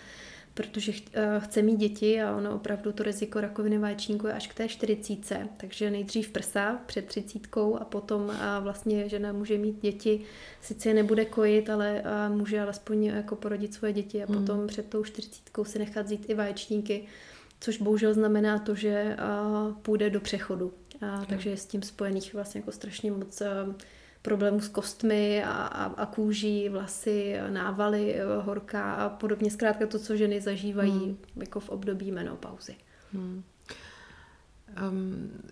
protože chce mít děti a ono opravdu to riziko rakoviny vaječníku je až k té 40. Takže nejdřív prsa před 30 a potom vlastně žena může mít děti. Sice je nebude kojit, ale může alespoň jako porodit svoje děti a potom před tou 40 si nechat vzít i vaječníky, což bohužel znamená to, že půjde do přechodu. Takže je s tím spojených vlastně jako strašně moc problémů s kostmi a kůží, vlasy, návaly, horka a podobně. Zkrátka to, co ženy zažívají jako v období menopauzy.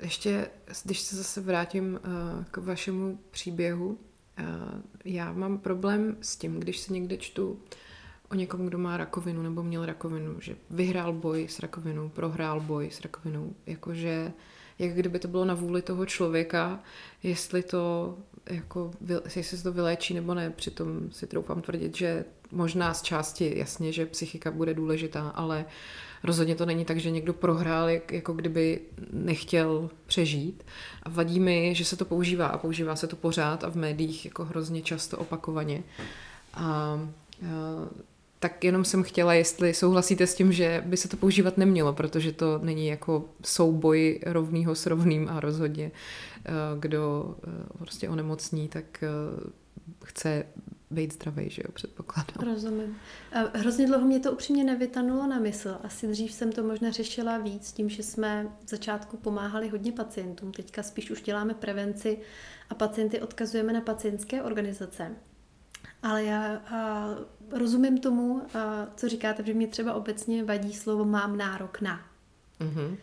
Ještě, když se zase vrátím k vašemu příběhu, já mám problém s tím, když se někde čtu o někom, kdo má rakovinu nebo měl rakovinu, že vyhrál boj s rakovinou, prohrál boj s rakovinou, jakože jak kdyby to bylo na vůli toho člověka, jestli to jako, jestli se to vyléčí nebo ne. Přitom si troufám tvrdit, že možná z části, jasně, že psychika bude důležitá, ale rozhodně to není tak, že někdo prohrál, jako kdyby nechtěl přežít. A vadí mi, že se to používá a používá se to pořád a v médiích jako hrozně často opakovaně. Tak jenom jsem chtěla, jestli souhlasíte s tím, že by se to používat nemělo, protože to není jako souboj rovnýho s rovným a rozhodně kdo prostě onemocní, tak chce být zdravej, že jo, předpokládám. Rozumím. Hrozně dlouho mě to upřímně nevytanulo na mysl. Asi dřív jsem to možná řešila víc tím, že jsme v začátku pomáhali hodně pacientům. Teďka spíš už děláme prevenci a pacienty odkazujeme na pacientské organizace. Ale já rozumím tomu, co říkáte, že mě třeba obecně vadí slovo mám nárok na. V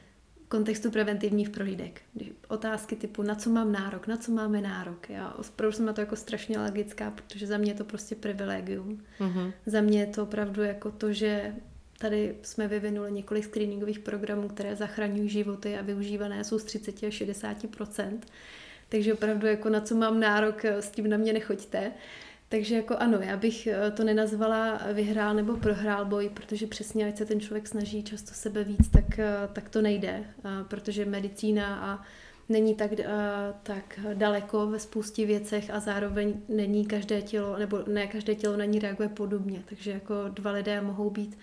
kontextu preventivních prohlídek. Otázky typu na co mám nárok, na co máme nárok. Já opravdu jsem na to jako strašně alergická, protože za mě je to prostě privilegium. Za mě je to opravdu jako to, že tady jsme vyvinuli několik screeningových programů, které zachraňují životy a využívané jsou z 30 až 60%. Takže opravdu jako na co mám nárok, s tím na mě nechoďte. Takže jako ano, já bych to nenazvala vyhrál nebo prohrál boj, protože přesně, ať se ten člověk snaží často sebe víc, tak to nejde, protože medicína a není tak daleko ve spoustě věcech a zároveň není každé tělo, nebo ne každé tělo na ní reaguje podobně, takže jako dva lidé mohou být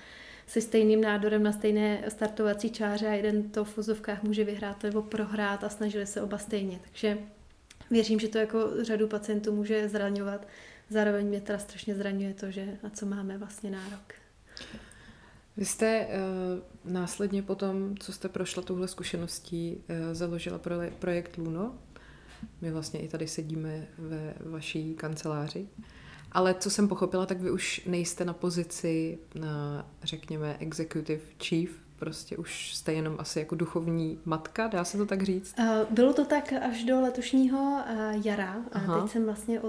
se stejným nádorem na stejné startovací čáře a jeden to v vozovkách může vyhrát nebo prohrát a snažili se oba stejně, takže věřím, že to jako řadu pacientů může zraňovat. Zároveň mě teda strašně zraňuje to, že na co máme vlastně nárok. Vy jste následně potom, co jste prošla touhle zkušeností, založila projekt Loono. My vlastně i tady sedíme ve vaší kanceláři. Ale co jsem pochopila, tak vy už nejste na pozici, řekněme, executive chief, prostě už jste jenom asi jako duchovní matka, dá se to tak říct? Bylo to tak až do letošního jara. Aha. Teď jsem vlastně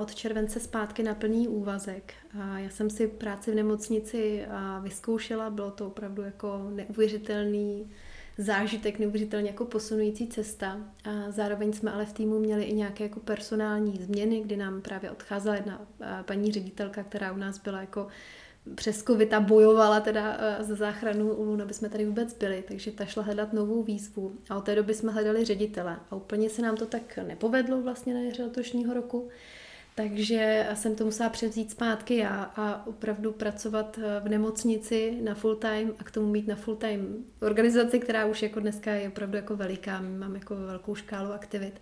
od července zpátky na plný úvazek. Já jsem si práci v nemocnici vyzkoušela, bylo to opravdu jako neuvěřitelný zážitek, neuvěřitelně jako posunující cesta. A zároveň jsme ale v týmu měli i nějaké jako personální změny, kdy nám právě odcházela jedna paní ředitelka, která u nás byla jako přes COVID a bojovala teda za záchranu u Loono, aby jsme tady vůbec byli, takže ta šla hledat novou výzvu a od té doby jsme hledali ředitele a úplně se nám to tak nepovedlo vlastně na jaře letošního roku, takže jsem to musela převzít zpátky já a opravdu pracovat v nemocnici na full time a k tomu mít na full time organizaci, která už jako dneska je opravdu jako veliká, mám jako velkou škálu aktivit.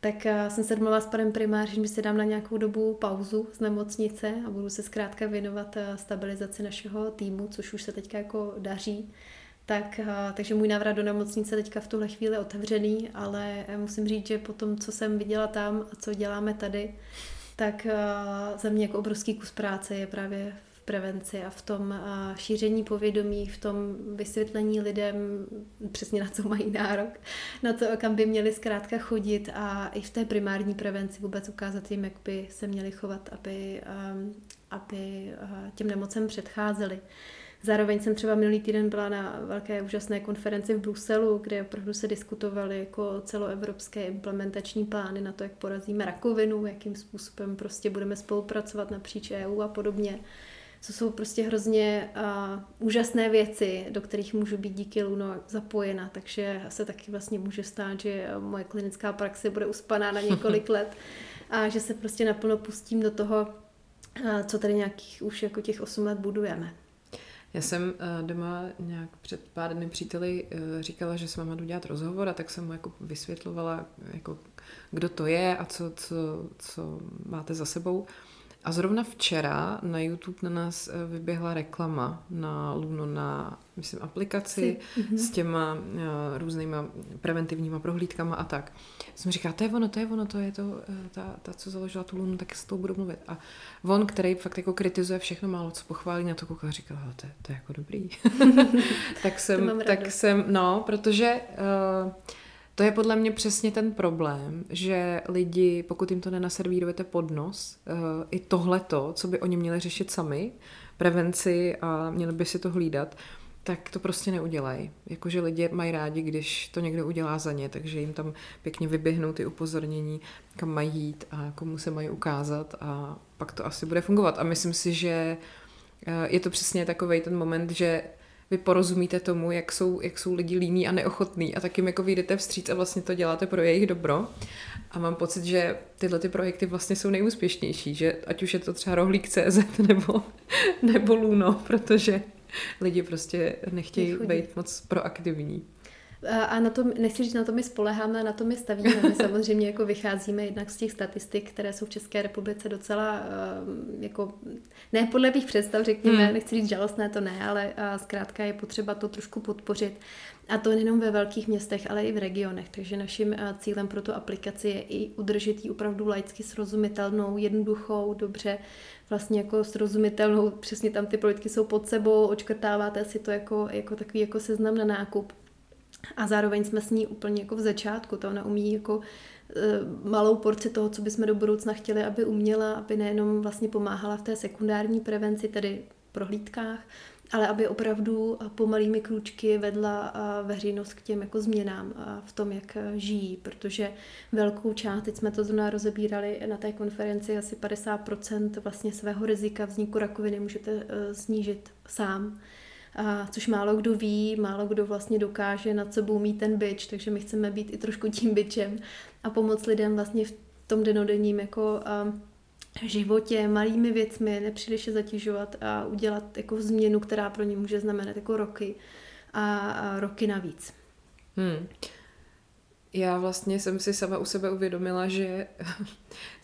Tak jsem se domluvila s panem primářem, že si dám na nějakou dobu pauzu z nemocnice a budu se zkrátka věnovat stabilizaci našeho týmu, což už se teďka jako daří. Takže můj návrat do nemocnice teďka v tuhle chvíli otevřený, ale musím říct, že po tom, co jsem viděla tam a co děláme tady, tak za mě jako obrovský kus práce je právě v prevenci a v tom šíření povědomí, v tom vysvětlení lidem přesně na co mají nárok, na to, kam by měli zkrátka chodit a i v té primární prevenci vůbec ukázat jim, jak by se měli chovat, aby těm nemocem předcházeli. Zároveň jsem třeba minulý týden byla na velké úžasné konferenci v Bruselu, kde opravdu se diskutovaly jako celoevropské implementační plány na to, jak porazíme rakovinu, jakým způsobem prostě budeme spolupracovat napříč EU a podobně. Co jsou prostě hrozně úžasné věci, do kterých můžu být díky Loono zapojena, takže se taky vlastně může stát, že moje klinická praxe bude uspaná na několik let a že se prostě naplno pustím do toho, co tady nějakých už jako těch 8 let budujeme. Já jsem doma nějak před pár dny příteli říkala, že s váma jdu dělat rozhovor a tak jsem mu jako vysvětlovala, jako, kdo to je a co máte za sebou. A zrovna včera na YouTube na nás vyběhla reklama na Loono, na myslím, aplikaci s těma různýma preventivníma prohlídkama a tak. Jsem říkala, to je ono, ta, co založila tu Loono, tak s tou budu mluvit. A on, který fakt jako kritizuje všechno málo, co pochválí, na to koukal a říkal, to je jako dobrý. tak jsem, protože... To je podle mě přesně ten problém, že lidi, pokud jim to nenaservírujete pod nos, i tohleto, co by oni měli řešit sami, prevenci a měli by si to hlídat, tak to prostě neudělají. Jakože lidi mají rádi, když to někdo udělá za ně, takže jim tam pěkně vyběhnou ty upozornění, kam mají jít a komu se mají ukázat a pak to asi bude fungovat. A myslím si, že je to přesně takovej ten moment, že vy porozumíte tomu, jak jsou lidi líní a neochotní a tak jim jako vyjdete vstříc a vlastně to děláte pro jejich dobro. A mám pocit, že tyhle ty projekty vlastně jsou nejúspěšnější, že ať už je to třeba rohlík.cz nebo Loono, protože lidi prostě nechtějí být moc proaktivní. A na tom, nechci říct, na to my spoleháme, na to my stavíme. My samozřejmě jako vycházíme jednak z těch statistik, které jsou v České republice docela, jako, ne podle mých představ, řekněme, nechci říct žalostné, to ne, ale zkrátka je potřeba to trošku podpořit. A to nejenom ve velkých městech, ale i v regionech. Takže naším cílem pro tu aplikaci je i udržet ji opravdu laicky srozumitelnou, jednoduchou, dobře vlastně jako srozumitelnou, přesně tam ty politiky jsou pod sebou, očkrtáváte si to jako takový jako seznam na nákup. A zároveň jsme s ní úplně jako v začátku, to ona umí jako malou porci toho, co bychom do budoucna chtěli, aby uměla, aby nejenom vlastně pomáhala v té sekundární prevenci, tedy prohlídkách, ale aby opravdu pomalými krůčky vedla veřejnost k těm jako změnám v tom, jak žijí, protože velkou část, teď jsme to zrovna rozebírali na té konferenci, asi 50% vlastně svého rizika vzniku rakoviny můžete snížit sám. Což málo kdo ví, málo kdo vlastně dokáže nad sebou mít ten bič, takže my chceme být i trošku tím bičem a pomoct lidem vlastně v tom denodenním jako životě, malými věcmi, nepříliš je zatěžovat a udělat jako změnu, která pro ně může znamenat jako roky a roky navíc. Já vlastně jsem si sama u sebe uvědomila, že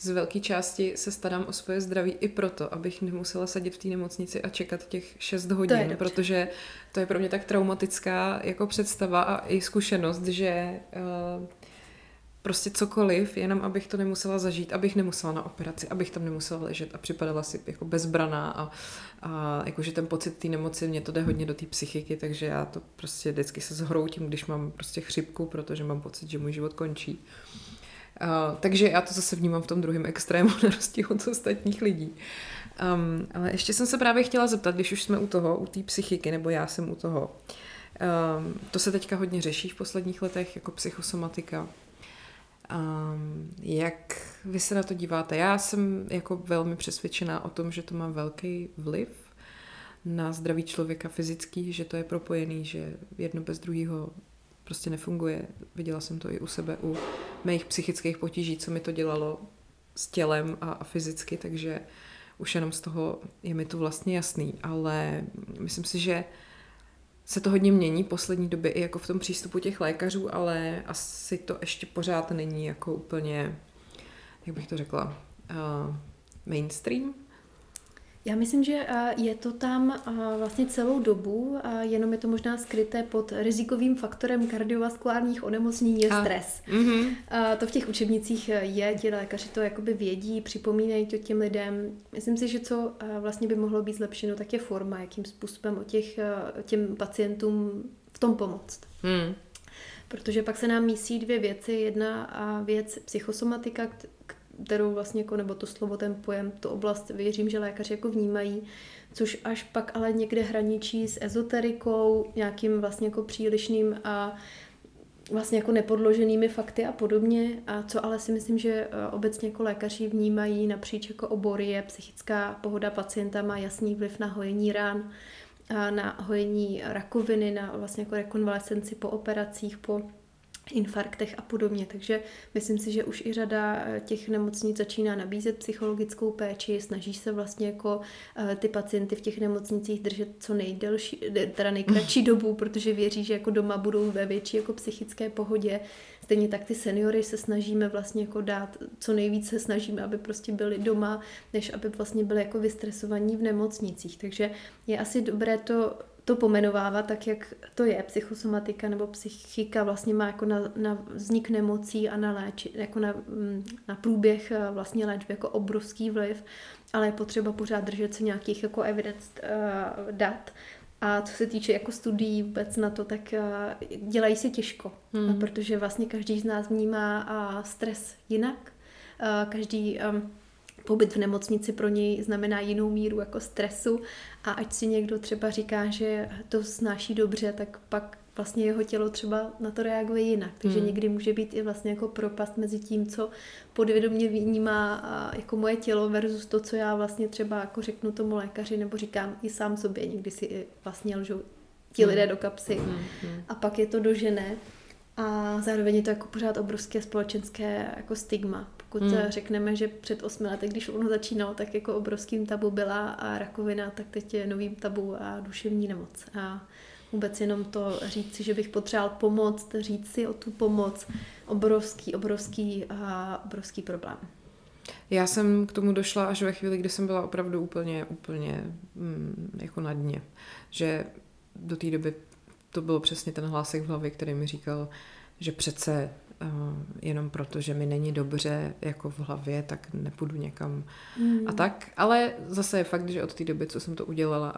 z velké části se starám o svoje zdraví i proto, abych nemusela sedět v té nemocnici a čekat těch 6 hodin, protože to je pro mě tak traumatická jako představa a i zkušenost, že prostě cokoliv, jenom abych to nemusela zažít, abych nemusela na operaci, abych tam nemusela ležet a připadala si jako bezbraná a jakože ten pocit té nemoci, mě to jde hodně do té psychiky, takže já to prostě vždycky se zhroutím, když mám prostě chřipku, protože mám pocit, že můj život končí. Takže já to zase vnímám v tom druhém extrému, na rozdíl od ostatních lidí. Ale ještě jsem se právě chtěla zeptat, když už jsme u toho, u té psychiky, nebo já jsem u toho. To se teďka hodně řeší v posledních letech jako psychosomatika. Jak vy se na to díváte? Já jsem jako velmi přesvědčená o tom, že to má velký vliv na zdraví člověka fyzický, že to je propojený, že jedno bez druhého prostě nefunguje. Viděla jsem to i u sebe, u mých psychických potíží, co mi to dělalo s tělem a fyzicky, takže už jenom z toho je mi to vlastně jasný, ale myslím si, že se to hodně mění poslední době i jako v tom přístupu těch lékařů, ale asi to ještě pořád není jako úplně, jak bych to řekla, mainstream. Já myslím, že je to tam vlastně celou dobu, jenom je to možná skryté pod rizikovým faktorem kardiovaskulárních onemocnění je stres. Mm-hmm. To v těch učebnicích je, ti lékaři to jakoby vědí, připomínají to těm lidem. Myslím si, že co vlastně by mohlo být zlepšeno, tak je forma, jakým způsobem těm pacientům v tom pomoct. Mm. Protože pak se nám mísí dvě věci. Jedna věc psychosomatika, kterou vlastně, jako, nebo to slovo, ten pojem, tu oblast, věřím, že lékaři jako vnímají, což až pak ale někde hraničí s ezoterikou, nějakým vlastně jako přílišným a vlastně jako nepodloženými fakty a podobně. A co ale si myslím, že obecně jako lékaři vnímají napříč jako obory, je psychická pohoda pacienta, má jasný vliv na hojení ran, na hojení rakoviny, na vlastně jako rekonvalescenci po operacích, po infarktech a podobně. Takže myslím si, že už i řada těch nemocnic začíná nabízet psychologickou péči, snaží se vlastně jako ty pacienty v těch nemocnicích držet co nejkratší dobu, protože věří, že jako doma budou ve větší jako psychické pohodě. Stejně tak ty seniory se snažíme vlastně jako dát, co nejvíc se snažíme, aby prostě byli doma, než aby vlastně byli jako vystresovaní v nemocnicích. Takže je asi dobré to pomenovávat, tak jak to je. Psychosomatika nebo psychika vlastně má jako na vznik nemocí a na průběh vlastně léčby jako obrovský vliv, ale je potřeba pořád držet se nějakých jako evidence dat. A co se týče jako studií vůbec na to, tak dělají se těžko, protože vlastně každý z nás vnímá stres jinak. Každý pobyt v nemocnici pro něj znamená jinou míru jako stresu a ať si někdo třeba říká, že to snáší dobře, tak pak vlastně jeho tělo třeba na to reaguje jinak. Takže někdy může být i vlastně jako propast mezi tím, co podvědomě vnímá jako moje tělo versus to, co já vlastně třeba jako řeknu tomu lékaři nebo říkám i sám sobě. Někdy si i vlastně lžou ti lidé do kapsy a pak je to dožené. A zároveň je to jako pořád obrovské společenské jako stigma. Pokud řekneme, že před 8 lety, když ono začínalo, tak jako obrovským tabu byla a rakovina, tak teď je novým tabu a duševní nemoc. A vůbec jenom to říct si, že bych potřeboval pomoc, říct si o tu pomoc, obrovský problém. Já jsem k tomu došla až ve chvíli, kdy jsem byla opravdu úplně jako na dně. Že do té doby to bylo přesně ten hlásek v hlavě, který mi říkal, že přece jenom proto, že mi není dobře jako v hlavě, tak nepůjdu někam a tak. Ale zase je fakt, že od té doby, co jsem to udělala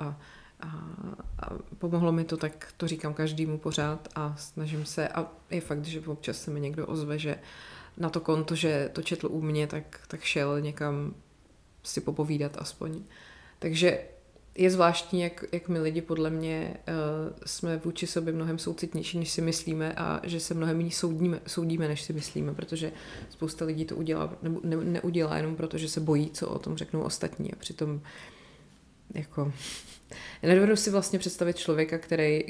a pomohlo mi to, tak to říkám každému pořád a snažím se. A je fakt, že občas se mi někdo ozve, že na to konto, že to četl u mě, tak šel někam si popovídat aspoň. Takže je zvláštní, jak my lidi podle mě jsme vůči sobě mnohem soucitnější, než si myslíme a že se mnohem méně soudíme, než si myslíme, protože spousta lidí to udělá, nebo neudělá jenom proto, že se bojí, co o tom řeknou ostatní. A přitom jako nedovedu si vlastně představit člověka,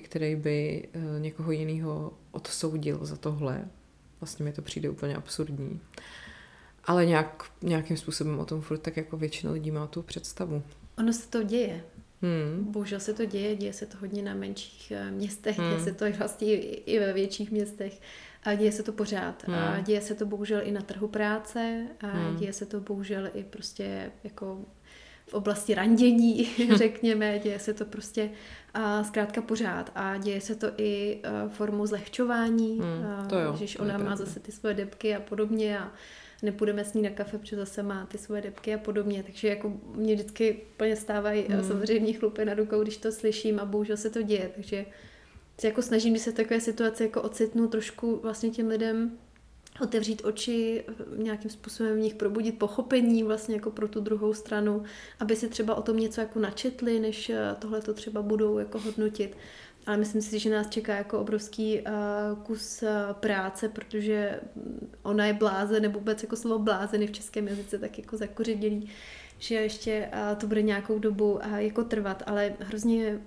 který by někoho jiného odsoudil za tohle. Vlastně mi to přijde úplně absurdní. Ale nějakým způsobem o tom furt tak jako většina lidí má tu představu. Ono se to děje. Bohužel se to děje se to hodně na menších městech, děje se to vlastně i ve větších městech. A děje se to pořád. A děje se to bohužel i na trhu práce. A děje se to bohužel i prostě jako v oblasti randění, řekněme, děje se to prostě zkrátka pořád a děje se to i formou zlehčování, když ona má zase ty svoje debky a podobně a nepůjdeme s ní na kafe, protože zase má ty svoje debky a podobně, takže jako mě vždycky úplně stávají samozřejmě chlupy na rukou, když to slyším a bohužel se to děje, takže se jako snažím, když se takové situace jako ocitnu, trošku vlastně těm lidem otevřít oči, nějakým způsobem v nich probudit pochopení vlastně jako pro tu druhou stranu, aby si třeba o tom něco jako načetli, než tohle to třeba budou jako hodnotit. Ale myslím si, že nás čeká jako obrovský kus práce, protože ona je blázen, nebo vůbec jako slovo blázen je v českém jazyce tak jako zakořenělý, že ještě to bude nějakou dobu jako trvat, ale hrozně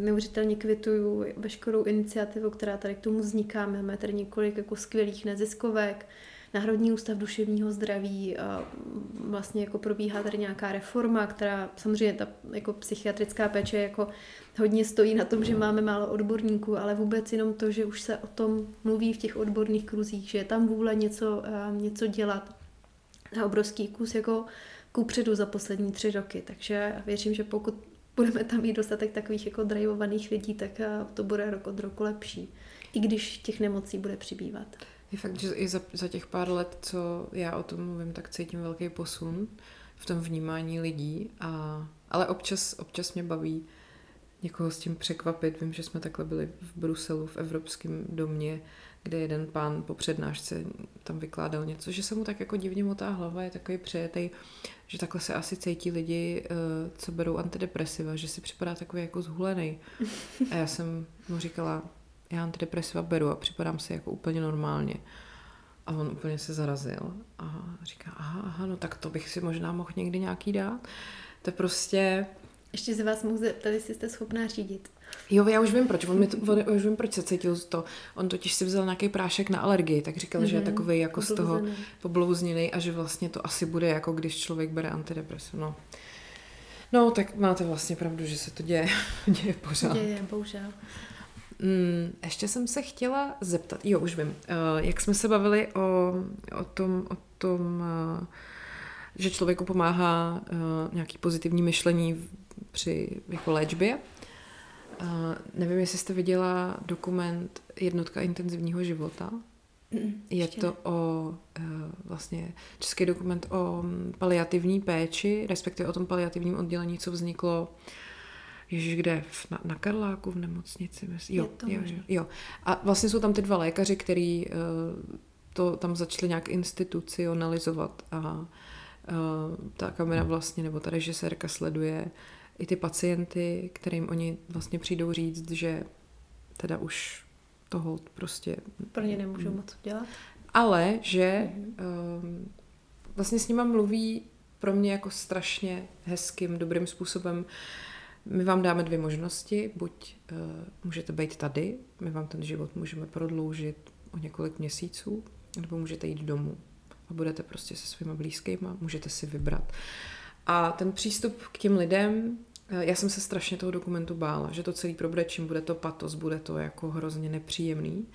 neuvěřitelně kvituju veškerou iniciativu, která tady k tomu vzniká. Máme tady několik jako skvělých neziskovek, Národní ústav duševního zdraví, vlastně jako probíhá tady nějaká reforma, která samozřejmě ta jako psychiatrická péče jako hodně stojí na tom, že máme málo odborníků, ale vůbec jenom to, že už se o tom mluví v těch odborných kruzích, že je tam vůle něco dělat. A obrovský kus jako kupředu za poslední 3 roky, takže věřím, že pokud budeme tam mít dostatek takových jako drajvovaných lidí, tak to bude rok od roku lepší, i když těch nemocí bude přibývat. Je fakt, že i za těch pár let, co já o tom mluvím, tak cítím velký posun v tom vnímání lidí, ale občas mě baví někoho s tím překvapit. Vím, že jsme takhle byli v Bruselu, v Evropském domě, kde jeden pán po přednášce tam vykládal něco, že se mu tak jako divně motá hlava, je takový přejetej, že takhle se asi cítí lidi, co berou antidepresiva, že si připadá takový jako zhulenej. A já jsem mu říkala, já antidepresiva beru a připadám si jako úplně normálně. A on úplně se zarazil a říká, aha, no tak to bych si možná mohl někdy nějaký dát. To prostě... Ještě se vás mohu zeptat, jestli jste schopná řídit. Jo, já už vím proč. Už vím, proč se cítil to. On totiž si vzal nějaký prášek na alergii, tak říkal, že je takovej jako z toho poblouzněnej a že vlastně to asi bude jako když člověk bere antidepresiv. No, tak máte vlastně pravdu, že se to děje pořád. Děje, bohužel. Ještě jsem se chtěla zeptat, jo, už vím, jak jsme se bavili o tom, že člověku pomáhá nějaký pozitivní myšlení při jako léčbě. Nevím, jestli jste viděla dokument Jednotka intenzivního života. Je to o vlastně český dokument o paliativní péči, respektive o tom paliativním oddělení, co vzniklo kde? Na Karláku v nemocnici. Jo. A vlastně jsou tam ty 2 lékaři, kteří to tam začali nějak institucionalizovat a ta kamera vlastně, nebo ta režisérka sleduje i ty pacienty, kterým oni vlastně přijdou říct, že teda už toho prostě... Pro ně nemůžou moc dělat. Ale že vlastně s nima mluví pro mě jako strašně hezkým, dobrým způsobem. My vám dáme 2 možnosti, buď můžete být tady, my vám ten život můžeme prodloužit o několik měsíců, nebo můžete jít domů a budete prostě se svýma blízkýma, můžete si vybrat. A ten přístup k těm lidem, já jsem se strašně toho dokumentu bála, že to celý probrečím, bude to patos, bude to jako hrozně nepříjemný.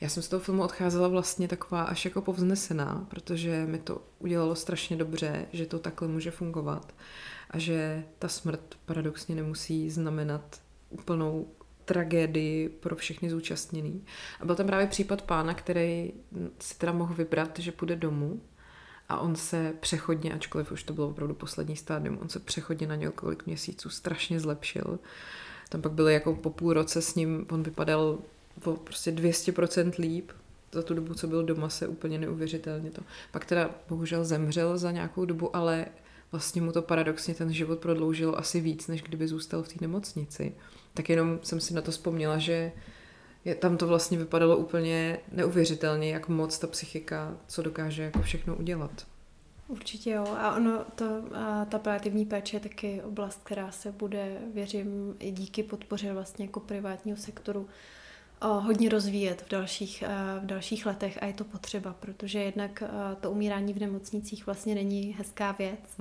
Já jsem z toho filmu odcházela vlastně taková až jako povznesená, protože mi to udělalo strašně dobře, že to takhle může fungovat a že ta smrt paradoxně nemusí znamenat úplnou tragédii pro všechny zúčastněný. A byl tam právě případ pána, který si teda mohl vybrat, že půjde domů a on se přechodně, ačkoliv už to bylo opravdu poslední stádium, on se přechodně na několik měsíců strašně zlepšil. Tam pak byly jako po půl roce s ním, on vypadal prostě 200% líp. Za tu dobu, co byl doma, se úplně neuvěřitelně to. Pak teda bohužel zemřel za nějakou dobu, ale vlastně mu to paradoxně ten život prodloužilo asi víc, než kdyby zůstal v té nemocnici. Tak jenom jsem si na to vzpomněla, že tam to vlastně vypadalo úplně neuvěřitelně, jak moc ta psychika, co dokáže jako všechno udělat. Určitě jo. A ono, ta paliativní péče je taky oblast, která se bude, věřím, i díky podpoře vlastně jako privátního sektoru hodně rozvíjet v dalších letech a je to potřeba, protože jednak to umírání v nemocnicích vlastně není hezká věc.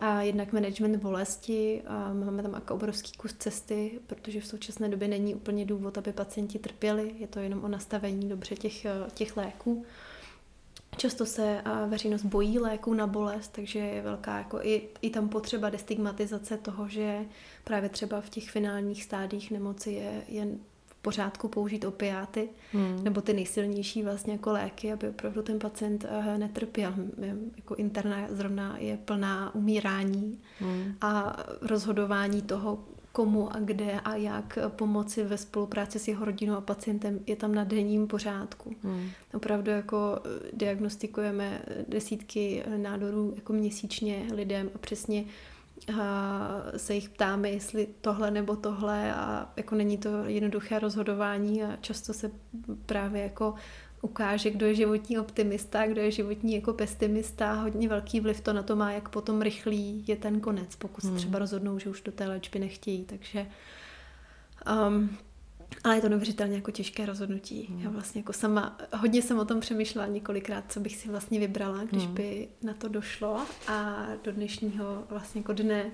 A jednak management bolesti, máme tam jako obrovský kus cesty, protože v současné době není úplně důvod, aby pacienti trpěli, je to jenom o nastavení dobře těch léků. Často se veřejnost bojí léků na bolest, takže je velká jako i tam potřeba destigmatizace toho, že právě třeba v těch finálních stádiích nemoci je v pořádku použít opiáty nebo ty nejsilnější vlastně jako léky, aby opravdu ten pacient netrpěl. Jako interna zrovna je plná umírání a rozhodování toho, komu a kde a jak pomoci ve spolupráci s jeho rodinou a pacientem je tam na denním pořádku. Opravdu jako diagnostikujeme desítky nádorů jako měsíčně lidem a přesně se jich ptáme, jestli tohle nebo tohle a jako není to jednoduché rozhodování a často se právě jako ukáže, kdo je životní optimista, kdo je životní jako pesimista. Hodně velký vliv to na to má, jak potom rychlý je ten konec, pokud se třeba rozhodnou, že už do té léčby nechtějí. Takže, ale je to neuvěřitelně jako těžké rozhodnutí. Já vlastně jako sama hodně jsem o tom přemýšlela několikrát, co bych si vlastně vybrala, když by na to došlo a do dnešního vlastně jako dne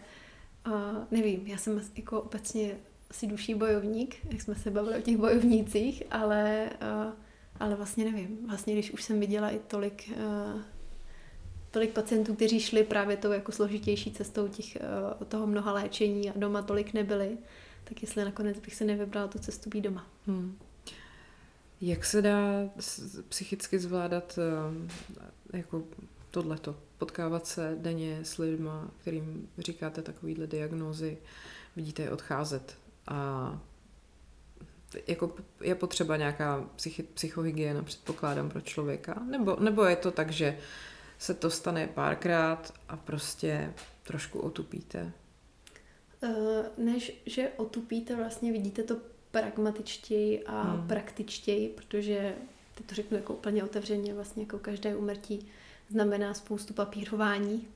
nevím, já jsem jako obecně si duší bojovník, jak jsme se bavili o těch bojovnících, ale vlastně nevím. Vlastně když už jsem viděla i tolik pacientů, kteří šli právě tou jako složitější cestou toho mnoha léčení a doma tolik nebyli, tak jestli nakonec bych se nevybrala tu cestu být doma. Jak se dá psychicky zvládat jako tohleto? Potkávat se denně s lidma, kterým říkáte takovýhle diagnózy, vidíte je odcházet a jako je potřeba nějaká psychohygiena, předpokládám, pro člověka? Nebo je to tak, že se to stane párkrát a prostě trošku otupíte? Než že otupíte, vlastně vidíte to pragmatičtěji a praktičtěji, protože teď to řeknu jako úplně otevřeně, vlastně jako každé úmrtí znamená spoustu papírování.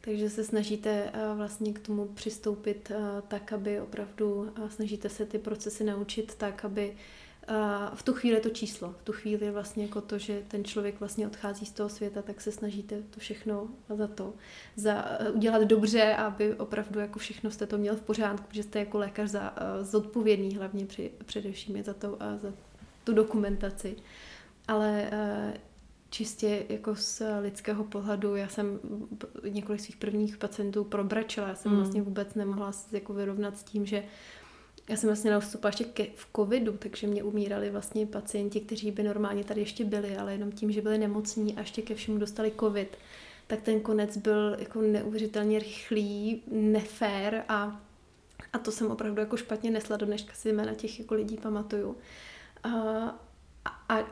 Takže se snažíte vlastně k tomu přistoupit tak, aby opravdu snažíte se ty procesy naučit tak, aby v tu chvíli to číslo, v tu chvíli vlastně jako to, že ten člověk vlastně odchází z toho světa, tak se snažíte to všechno za udělat dobře, aby opravdu jako všechno jste to měl v pořádku, protože jste jako lékař zodpovědný hlavně především za tu dokumentaci. Ale čistě jako z lidského pohledu, já jsem několik svých prvních pacientů probračila, já jsem vlastně vůbec nemohla se jako vyrovnat s tím, že já jsem vlastně nastupovala ještě v covidu, takže mě umírali vlastně pacienti, kteří by normálně tady ještě byli, ale jenom tím, že byli nemocní a ještě ke všemu dostali covid, tak ten konec byl jako neuvěřitelně rychlý, nefér a to jsem opravdu jako špatně nesla, do dneška si jména těch jako lidí pamatuju. A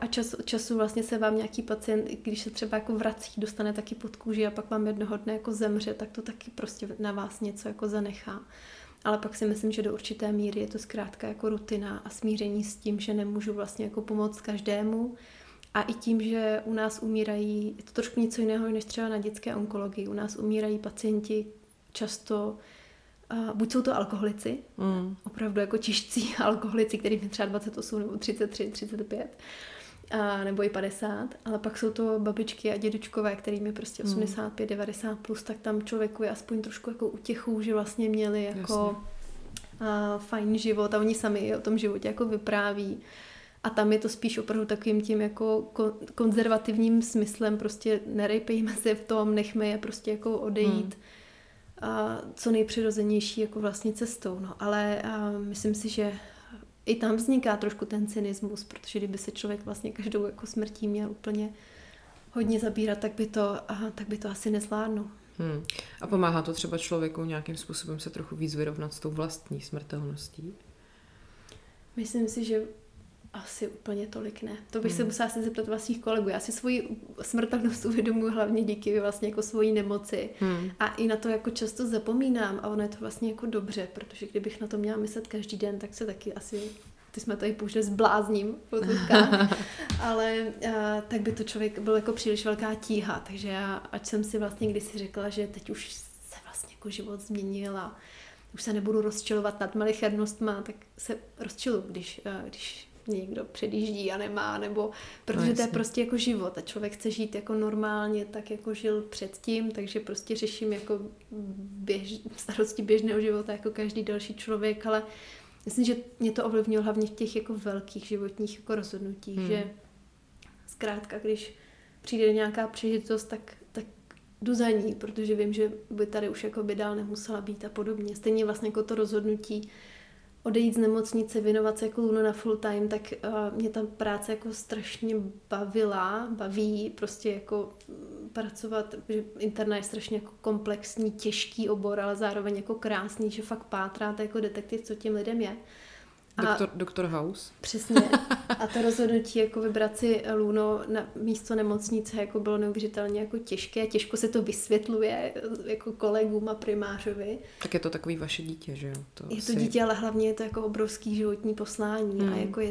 času vlastně se vám nějaký pacient, když se třeba jako vrací, dostane taky pod kůži a pak vám jednoho dne jako zemře, tak to taky prostě na vás něco jako zanechá. Ale pak si myslím, že do určité míry je to zkrátka jako rutina a smíření s tím, že nemůžu vlastně jako pomoct každému. A i tím, že u nás umírají, je to trošku něco jiného než třeba na dětské onkologii, u nás umírají pacienti často, buď jsou to alkoholici, opravdu jako těžcí alkoholici, kterým je třeba 28 nebo 33, 35, nebo i 50, ale pak jsou to babičky a dědučkové, kterým je prostě 85, 90 plus, tak tam člověku je aspoň trošku jako utěchu, že vlastně měli jako fajn život a oni sami o tom životě jako vypráví. A tam je to spíš opravdu takovým tím jako konzervativním smyslem, prostě nerejpejme se v tom, nechme je prostě jako odejít. A co nejpřirozenější jako vlastně cestou, no, ale myslím si, že i tam vzniká trošku ten cynismus, protože kdyby se člověk vlastně každou jako smrtí měl úplně hodně zabírat, tak by to asi nezvládnu. A pomáhá to třeba člověku nějakým způsobem se trochu víc vyrovnat s tou vlastní smrtelností? Myslím si, že asi úplně tolik ne. To bych se musela asi zeptat vlastních kolegů. Já si svoji smrtelnost uvědomuji hlavně díky vlastně jako svojí nemoci. A i na to jako často zapomínám a ono je to vlastně jako dobře, protože kdybych na to měla myslet každý den, tak se taky asi, ty jsme tady použili, zblázním pozotkách, ale tak by to člověk byl jako příliš velká tíha. Takže já, ať jsem si vlastně kdysi řekla, že teď už se vlastně jako život změnil a už se nebudu rozčilovat nad malichernostma, tak se rozčiluji, když někdo předjíždí a nemá, nebo protože to je prostě jako život a člověk chce žít jako normálně, tak jako žil předtím, takže prostě řeším jako starosti běžného života jako každý další člověk, ale myslím, že mě to ovlivnilo hlavně v těch jako velkých životních jako rozhodnutích, že zkrátka, když přijde nějaká příležitost, tak jdu za ní, protože vím, že by tady už jako by dál nemusela být a podobně. Stejně vlastně jako to rozhodnutí odejít z nemocnice, věnovat se jako Loono na full time, tak mě ta práce jako strašně baví prostě jako pracovat, že interna je strašně jako komplexní, těžký obor, ale zároveň jako krásný, že fakt pátráte jako detektiv, co těm lidem je. Doktor House. Přesně. A to rozhodnutí jako vybrat si Loono na místo nemocnice jako bylo neuvěřitelně jako těžké. Těžko se to vysvětluje jako kolegům a primářovi. Tak je to takový vaše dítě, že jo? Dítě, ale hlavně je to jako obrovský životní poslání. A jako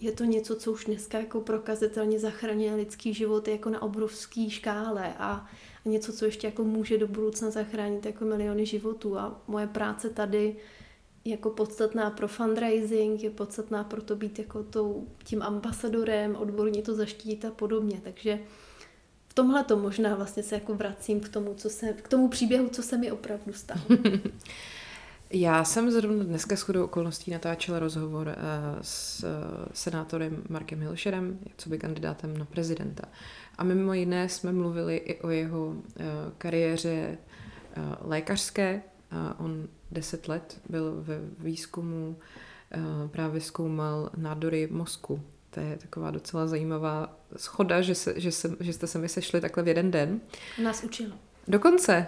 je to něco, co už dneska jako prokazatelně zachraňuje lidský život jako na obrovský škále a něco, co ještě jako může do budoucna zachránit jako miliony životů. A moje práce tady jako podstatná pro fundraising, je podstatná pro to být jako tím ambasadorem, odborně to zaštít a podobně. Takže v tomhle to možná vlastně se jako vracím k tomu příběhu, co se mi opravdu stalo. Já jsem zrovna dneska shodou okolností natáčela rozhovor s senátorem Markem Hilšerem, coby kandidátem na prezidenta. A mimo jiné jsme mluvili i o jeho kariéře lékařské. On 10 let byl ve výzkumu, právě zkoumal nádory mozku. To je taková docela zajímavá shoda, že jste se mi sešli takhle v jeden den. Nás učil. Dokonce.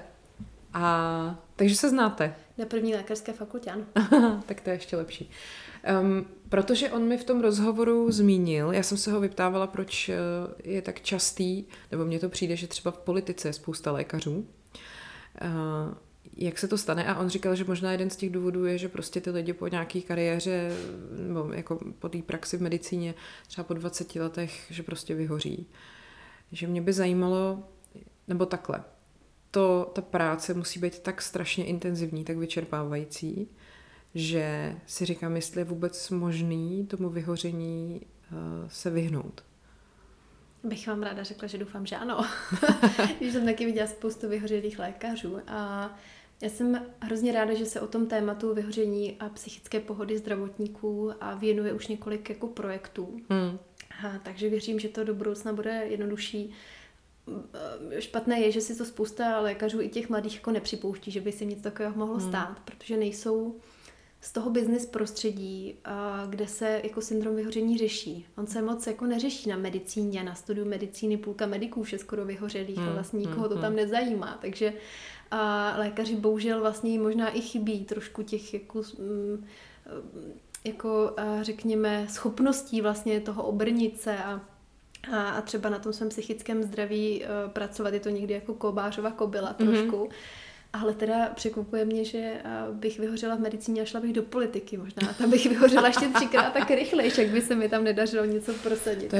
A takže se znáte. Na první lékařské fakultě, ano. Tak to je ještě lepší. Protože on mi v tom rozhovoru zmínil, já jsem se ho vyptávala, proč je tak častý, nebo mně to přijde, že třeba v politice je spousta lékařů, jak se to stane, a on říkal, že možná jeden z těch důvodů je, že prostě ty lidi po nějaké kariéře, nebo jako po té praxi v medicíně, třeba po 20 letech, že prostě vyhoří. Že mě by zajímalo, nebo takhle, ta práce musí být tak strašně intenzivní, tak vyčerpávající, že si říkám, jestli je vůbec možný tomu vyhoření se vyhnout. Bych vám ráda řekla, že doufám, že ano. Když jsem taky viděla spoustu vyhořelých lékařů. A já jsem hrozně ráda, že se o tom tématu vyhoření a psychické pohody zdravotníků a věnuje už několik jako projektů. A takže věřím, že to do budoucna bude jednodušší. Špatné je, že si to spousta lékařů i těch mladých jako nepřipouští, že by se něco takového mohlo stát, protože nejsou z toho business prostředí, kde se jako syndrom vyhoření řeší. On se moc jako neřeší na medicíně, na studiu medicíny, půlka mediků už je skoro vyhořelých, ale vlastně nikoho to tam nezajímá. Takže lékaři bohužel vlastně možná i chybí trošku těch řekněme schopností vlastně toho obrnit se a třeba na tom svém psychickém zdraví pracovat. Je to někdy jako kobářova kobyla trošku. Ale teda překvapuje mě, že bych vyhořela v medicíně a šla bych do politiky možná. Tam bych vyhořela ještě 3krát tak rychleji, jak by se mi tam nedařilo něco prosadit. To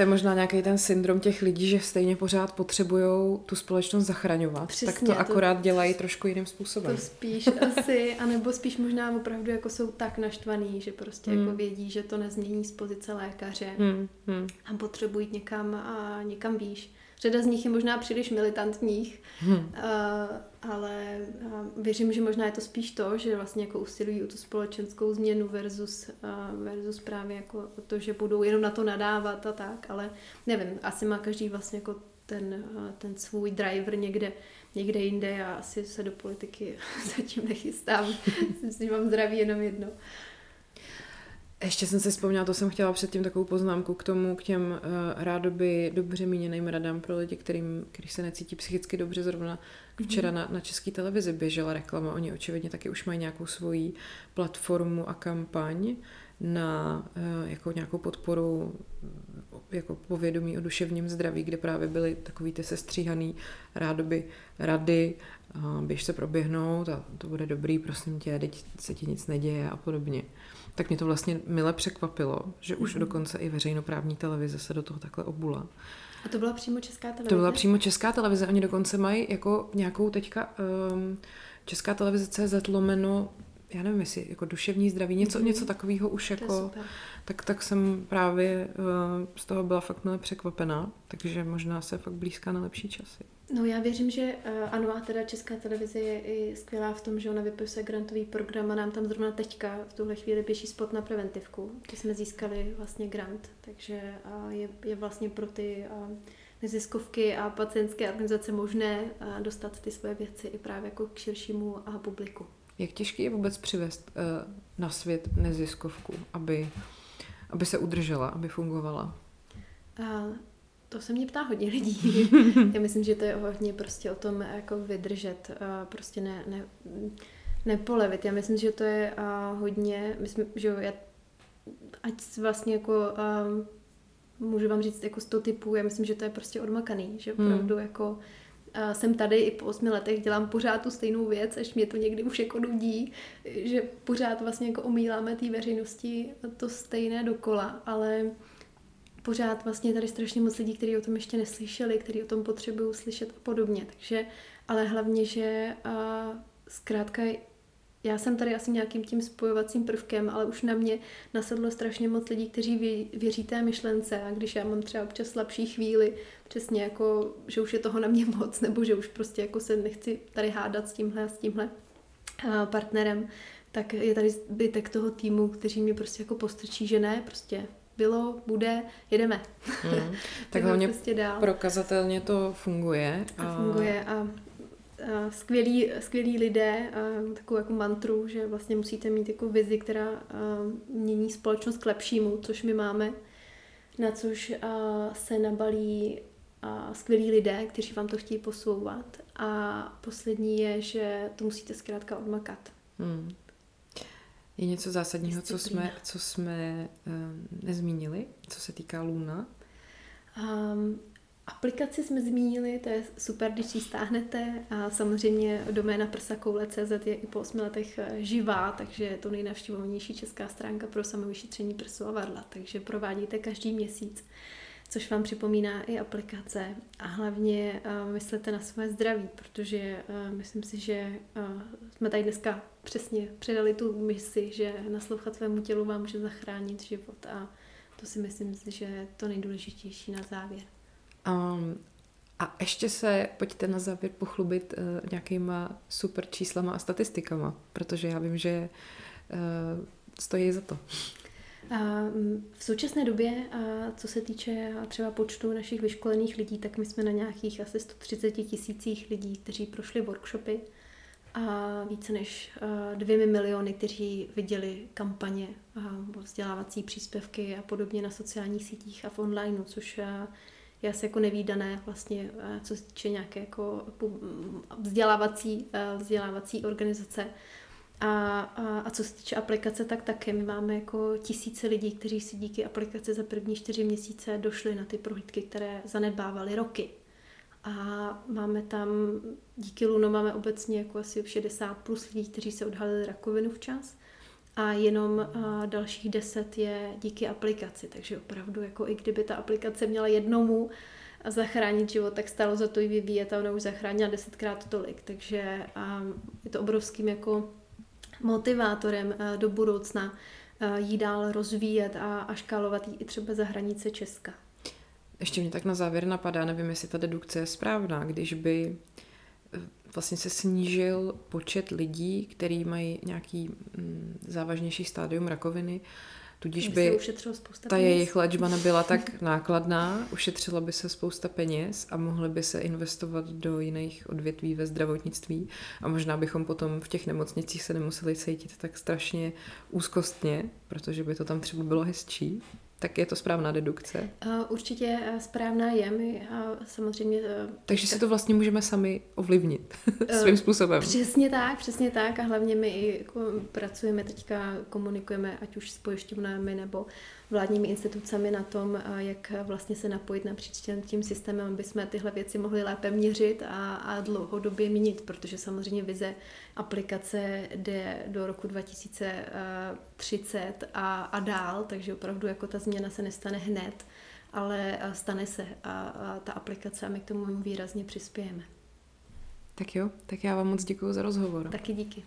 je možná nějaký ten syndrom těch lidí, že stejně pořád potřebujou tu společnost zachraňovat. Přesně, tak to akorát dělají trošku jiným způsobem. To spíš asi, anebo spíš možná opravdu jako jsou tak naštvaný, že prostě jako vědí, že to nezmění z pozice lékaře a potřebují někam výš. Řada z nich je možná příliš militantních, ale věřím, že možná je to spíš to, že vlastně jako usilují o tu společenskou změnu versus právě jako to, že budou jenom na to nadávat a tak, ale nevím, asi má každý vlastně jako ten svůj driver někde jinde. Já asi se do politiky zatím nechystám, myslím, že mám zdraví jenom jedno. Ještě jsem si vzpomněla, to jsem chtěla předtím takovou poznámku k těm rádoby dobře míněným radám pro lidi, když se necítí psychicky dobře. Zrovna včera na České televizi běžela reklama. Oni očividně taky už mají nějakou svoji platformu a kampaň na jako nějakou podporu jako povědomí o duševním zdraví, kde právě byly takový ty sestříhaný rádoby rady, běž se proběhnout a to bude dobrý, prosím tě, teď se ti nic neděje a podobně. Tak mě to vlastně mile překvapilo, že už dokonce i veřejnoprávní televize se do toho takhle obula. A to byla přímo Česká televize? To byla přímo Česká televize. Oni dokonce mají jako nějakou teďka Česká televize CZ @ já nevím, jestli jako duševní zdraví, něco takového už jako, tak jsem právě z toho byla fakt mile překvapená, takže možná se fakt blízká na lepší časy. No já věřím, že ano, a teda Česká televize je i skvělá v tom, že ona vypisuje grantový program a nám tam zrovna teďka v tuhle chvíli běží spot na Preventivku, kde jsme získali vlastně grant, takže je vlastně pro ty neziskovky a pacientské organizace možné dostat ty svoje věci i právě jako k širšímu publiku. Jak těžké je vůbec přivést na svět neziskovku, aby se udržela, aby fungovala? To se mě ptá hodně lidí. Já myslím, že to je hodně prostě o tom jako vydržet, prostě nepolevit. Já myslím, že to je hodně, myslím, že já, ať vlastně jako můžu vám říct jako 100 typů, já myslím, že to je prostě odmakaný, že opravdu jako jsem tady i po 8 letech, dělám pořád tu stejnou věc, až mě to někdy už jako nudí, že pořád vlastně jako omíláme té veřejnosti to stejné dokola, ale pořád vlastně tady strašně moc lidí, kteří o tom ještě neslyšeli, kteří o tom potřebují slyšet a podobně. Takže, ale hlavně, že zkrátka já jsem tady asi nějakým tím spojovacím prvkem, ale už na mě nasedlo strašně moc lidí, kteří věří té myšlence, a když já mám třeba občas slabší chvíli, přesně jako, že už je toho na mě moc, nebo že už prostě jako se nechci tady hádat s tímhle a s tímhle partnerem, tak je tady zbytek toho týmu, kteří mě prostě jako postrčí, že ne, prostě bylo, bude, jedeme. Tak hlavně prostě dál. Prokazatelně to funguje. A skvělí lidé, takovou jako mantru, že vlastně musíte mít jako vizi, která mění společnost k lepšímu, což my máme, na což se nabalí skvělí lidé, kteří vám to chtějí posouvat. A poslední je, že to musíte zkrátka odmakat. Je něco zásadního, co jsme nezmínili, co se týká Luna? Aplikaci jsme zmínili, to je super, když ji stáhnete, a samozřejmě doména prsakoule.cz je i po 8 letech živá, takže je to nejnavštěvovanější česká stránka pro samovyšetření prsu a varla, takže provádíte každý měsíc, což vám připomíná i aplikace, a hlavně myslete na své zdraví, protože myslím si, že jsme tady dneska přesně předali tu misi, že naslouchat svému tělu vám může zachránit život, a to si myslím, že je to nejdůležitější na závěr. A ještě se pojďte na závěr pochlubit nějakýma super číslama a statistikama, protože já vím, že stojí za to. V současné době, co se týče třeba počtu našich vyškolených lidí, tak my jsme na nějakých asi 130 000 lidí, kteří prošli workshopy, a více než 2 miliony, kteří viděli kampaně, vzdělávací příspěvky a podobně na sociálních sítích a v online, což je asi jako nevídané vlastně, co se týče nějaké jako vzdělávací organizace. A co se týče aplikace, tak taky my máme jako tisíce lidí, kteří si díky aplikaci za první 4 měsíce došli na ty prohlídky, které zanedbávali roky. A máme tam, díky Loono máme obecně jako asi 60+ lidí, kteří se odhalili rakovinu včas, a jenom dalších 10 je díky aplikaci. Takže opravdu, jako i kdyby ta aplikace měla jednomu zachránit život, tak stálo za to ji vyvíjet, a ona už zachránila 10krát tolik. Takže je to obrovským jako motivátorem do budoucna jí dál rozvíjet a škálovat jí i třeba za hranice Česka. Ještě mě tak na závěr napadá, nevím, jestli ta dedukce je správná, když by vlastně se snížil počet lidí, kteří mají nějaký závažnější stádium rakoviny, tudíž by ta jejich léčba nebyla tak nákladná, ušetřila by se spousta peněz a mohly by se investovat do jiných odvětví ve zdravotnictví, a možná bychom potom v těch nemocnicích se nemuseli cítit tak strašně úzkostně, protože by to tam třeba bylo hezčí. Tak je to správná dedukce? Určitě správná je, my samozřejmě... Takže si to vlastně můžeme sami ovlivnit svým způsobem. Přesně tak, a hlavně my i jako pracujeme teďka, komunikujeme ať už s pojišťovnami nebo vládními institucemi na tom, jak vlastně se napojit napříč tím systémem, aby jsme tyhle věci mohli lépe měřit a dlouhodobě měnit, protože samozřejmě vize aplikace jde do roku 2030 a dál, takže opravdu jako ta změna se nestane hned, ale stane se a ta aplikace, a my k tomu výrazně přispějeme. Tak jo, tak já vám moc děkuju za rozhovor. Taky díky.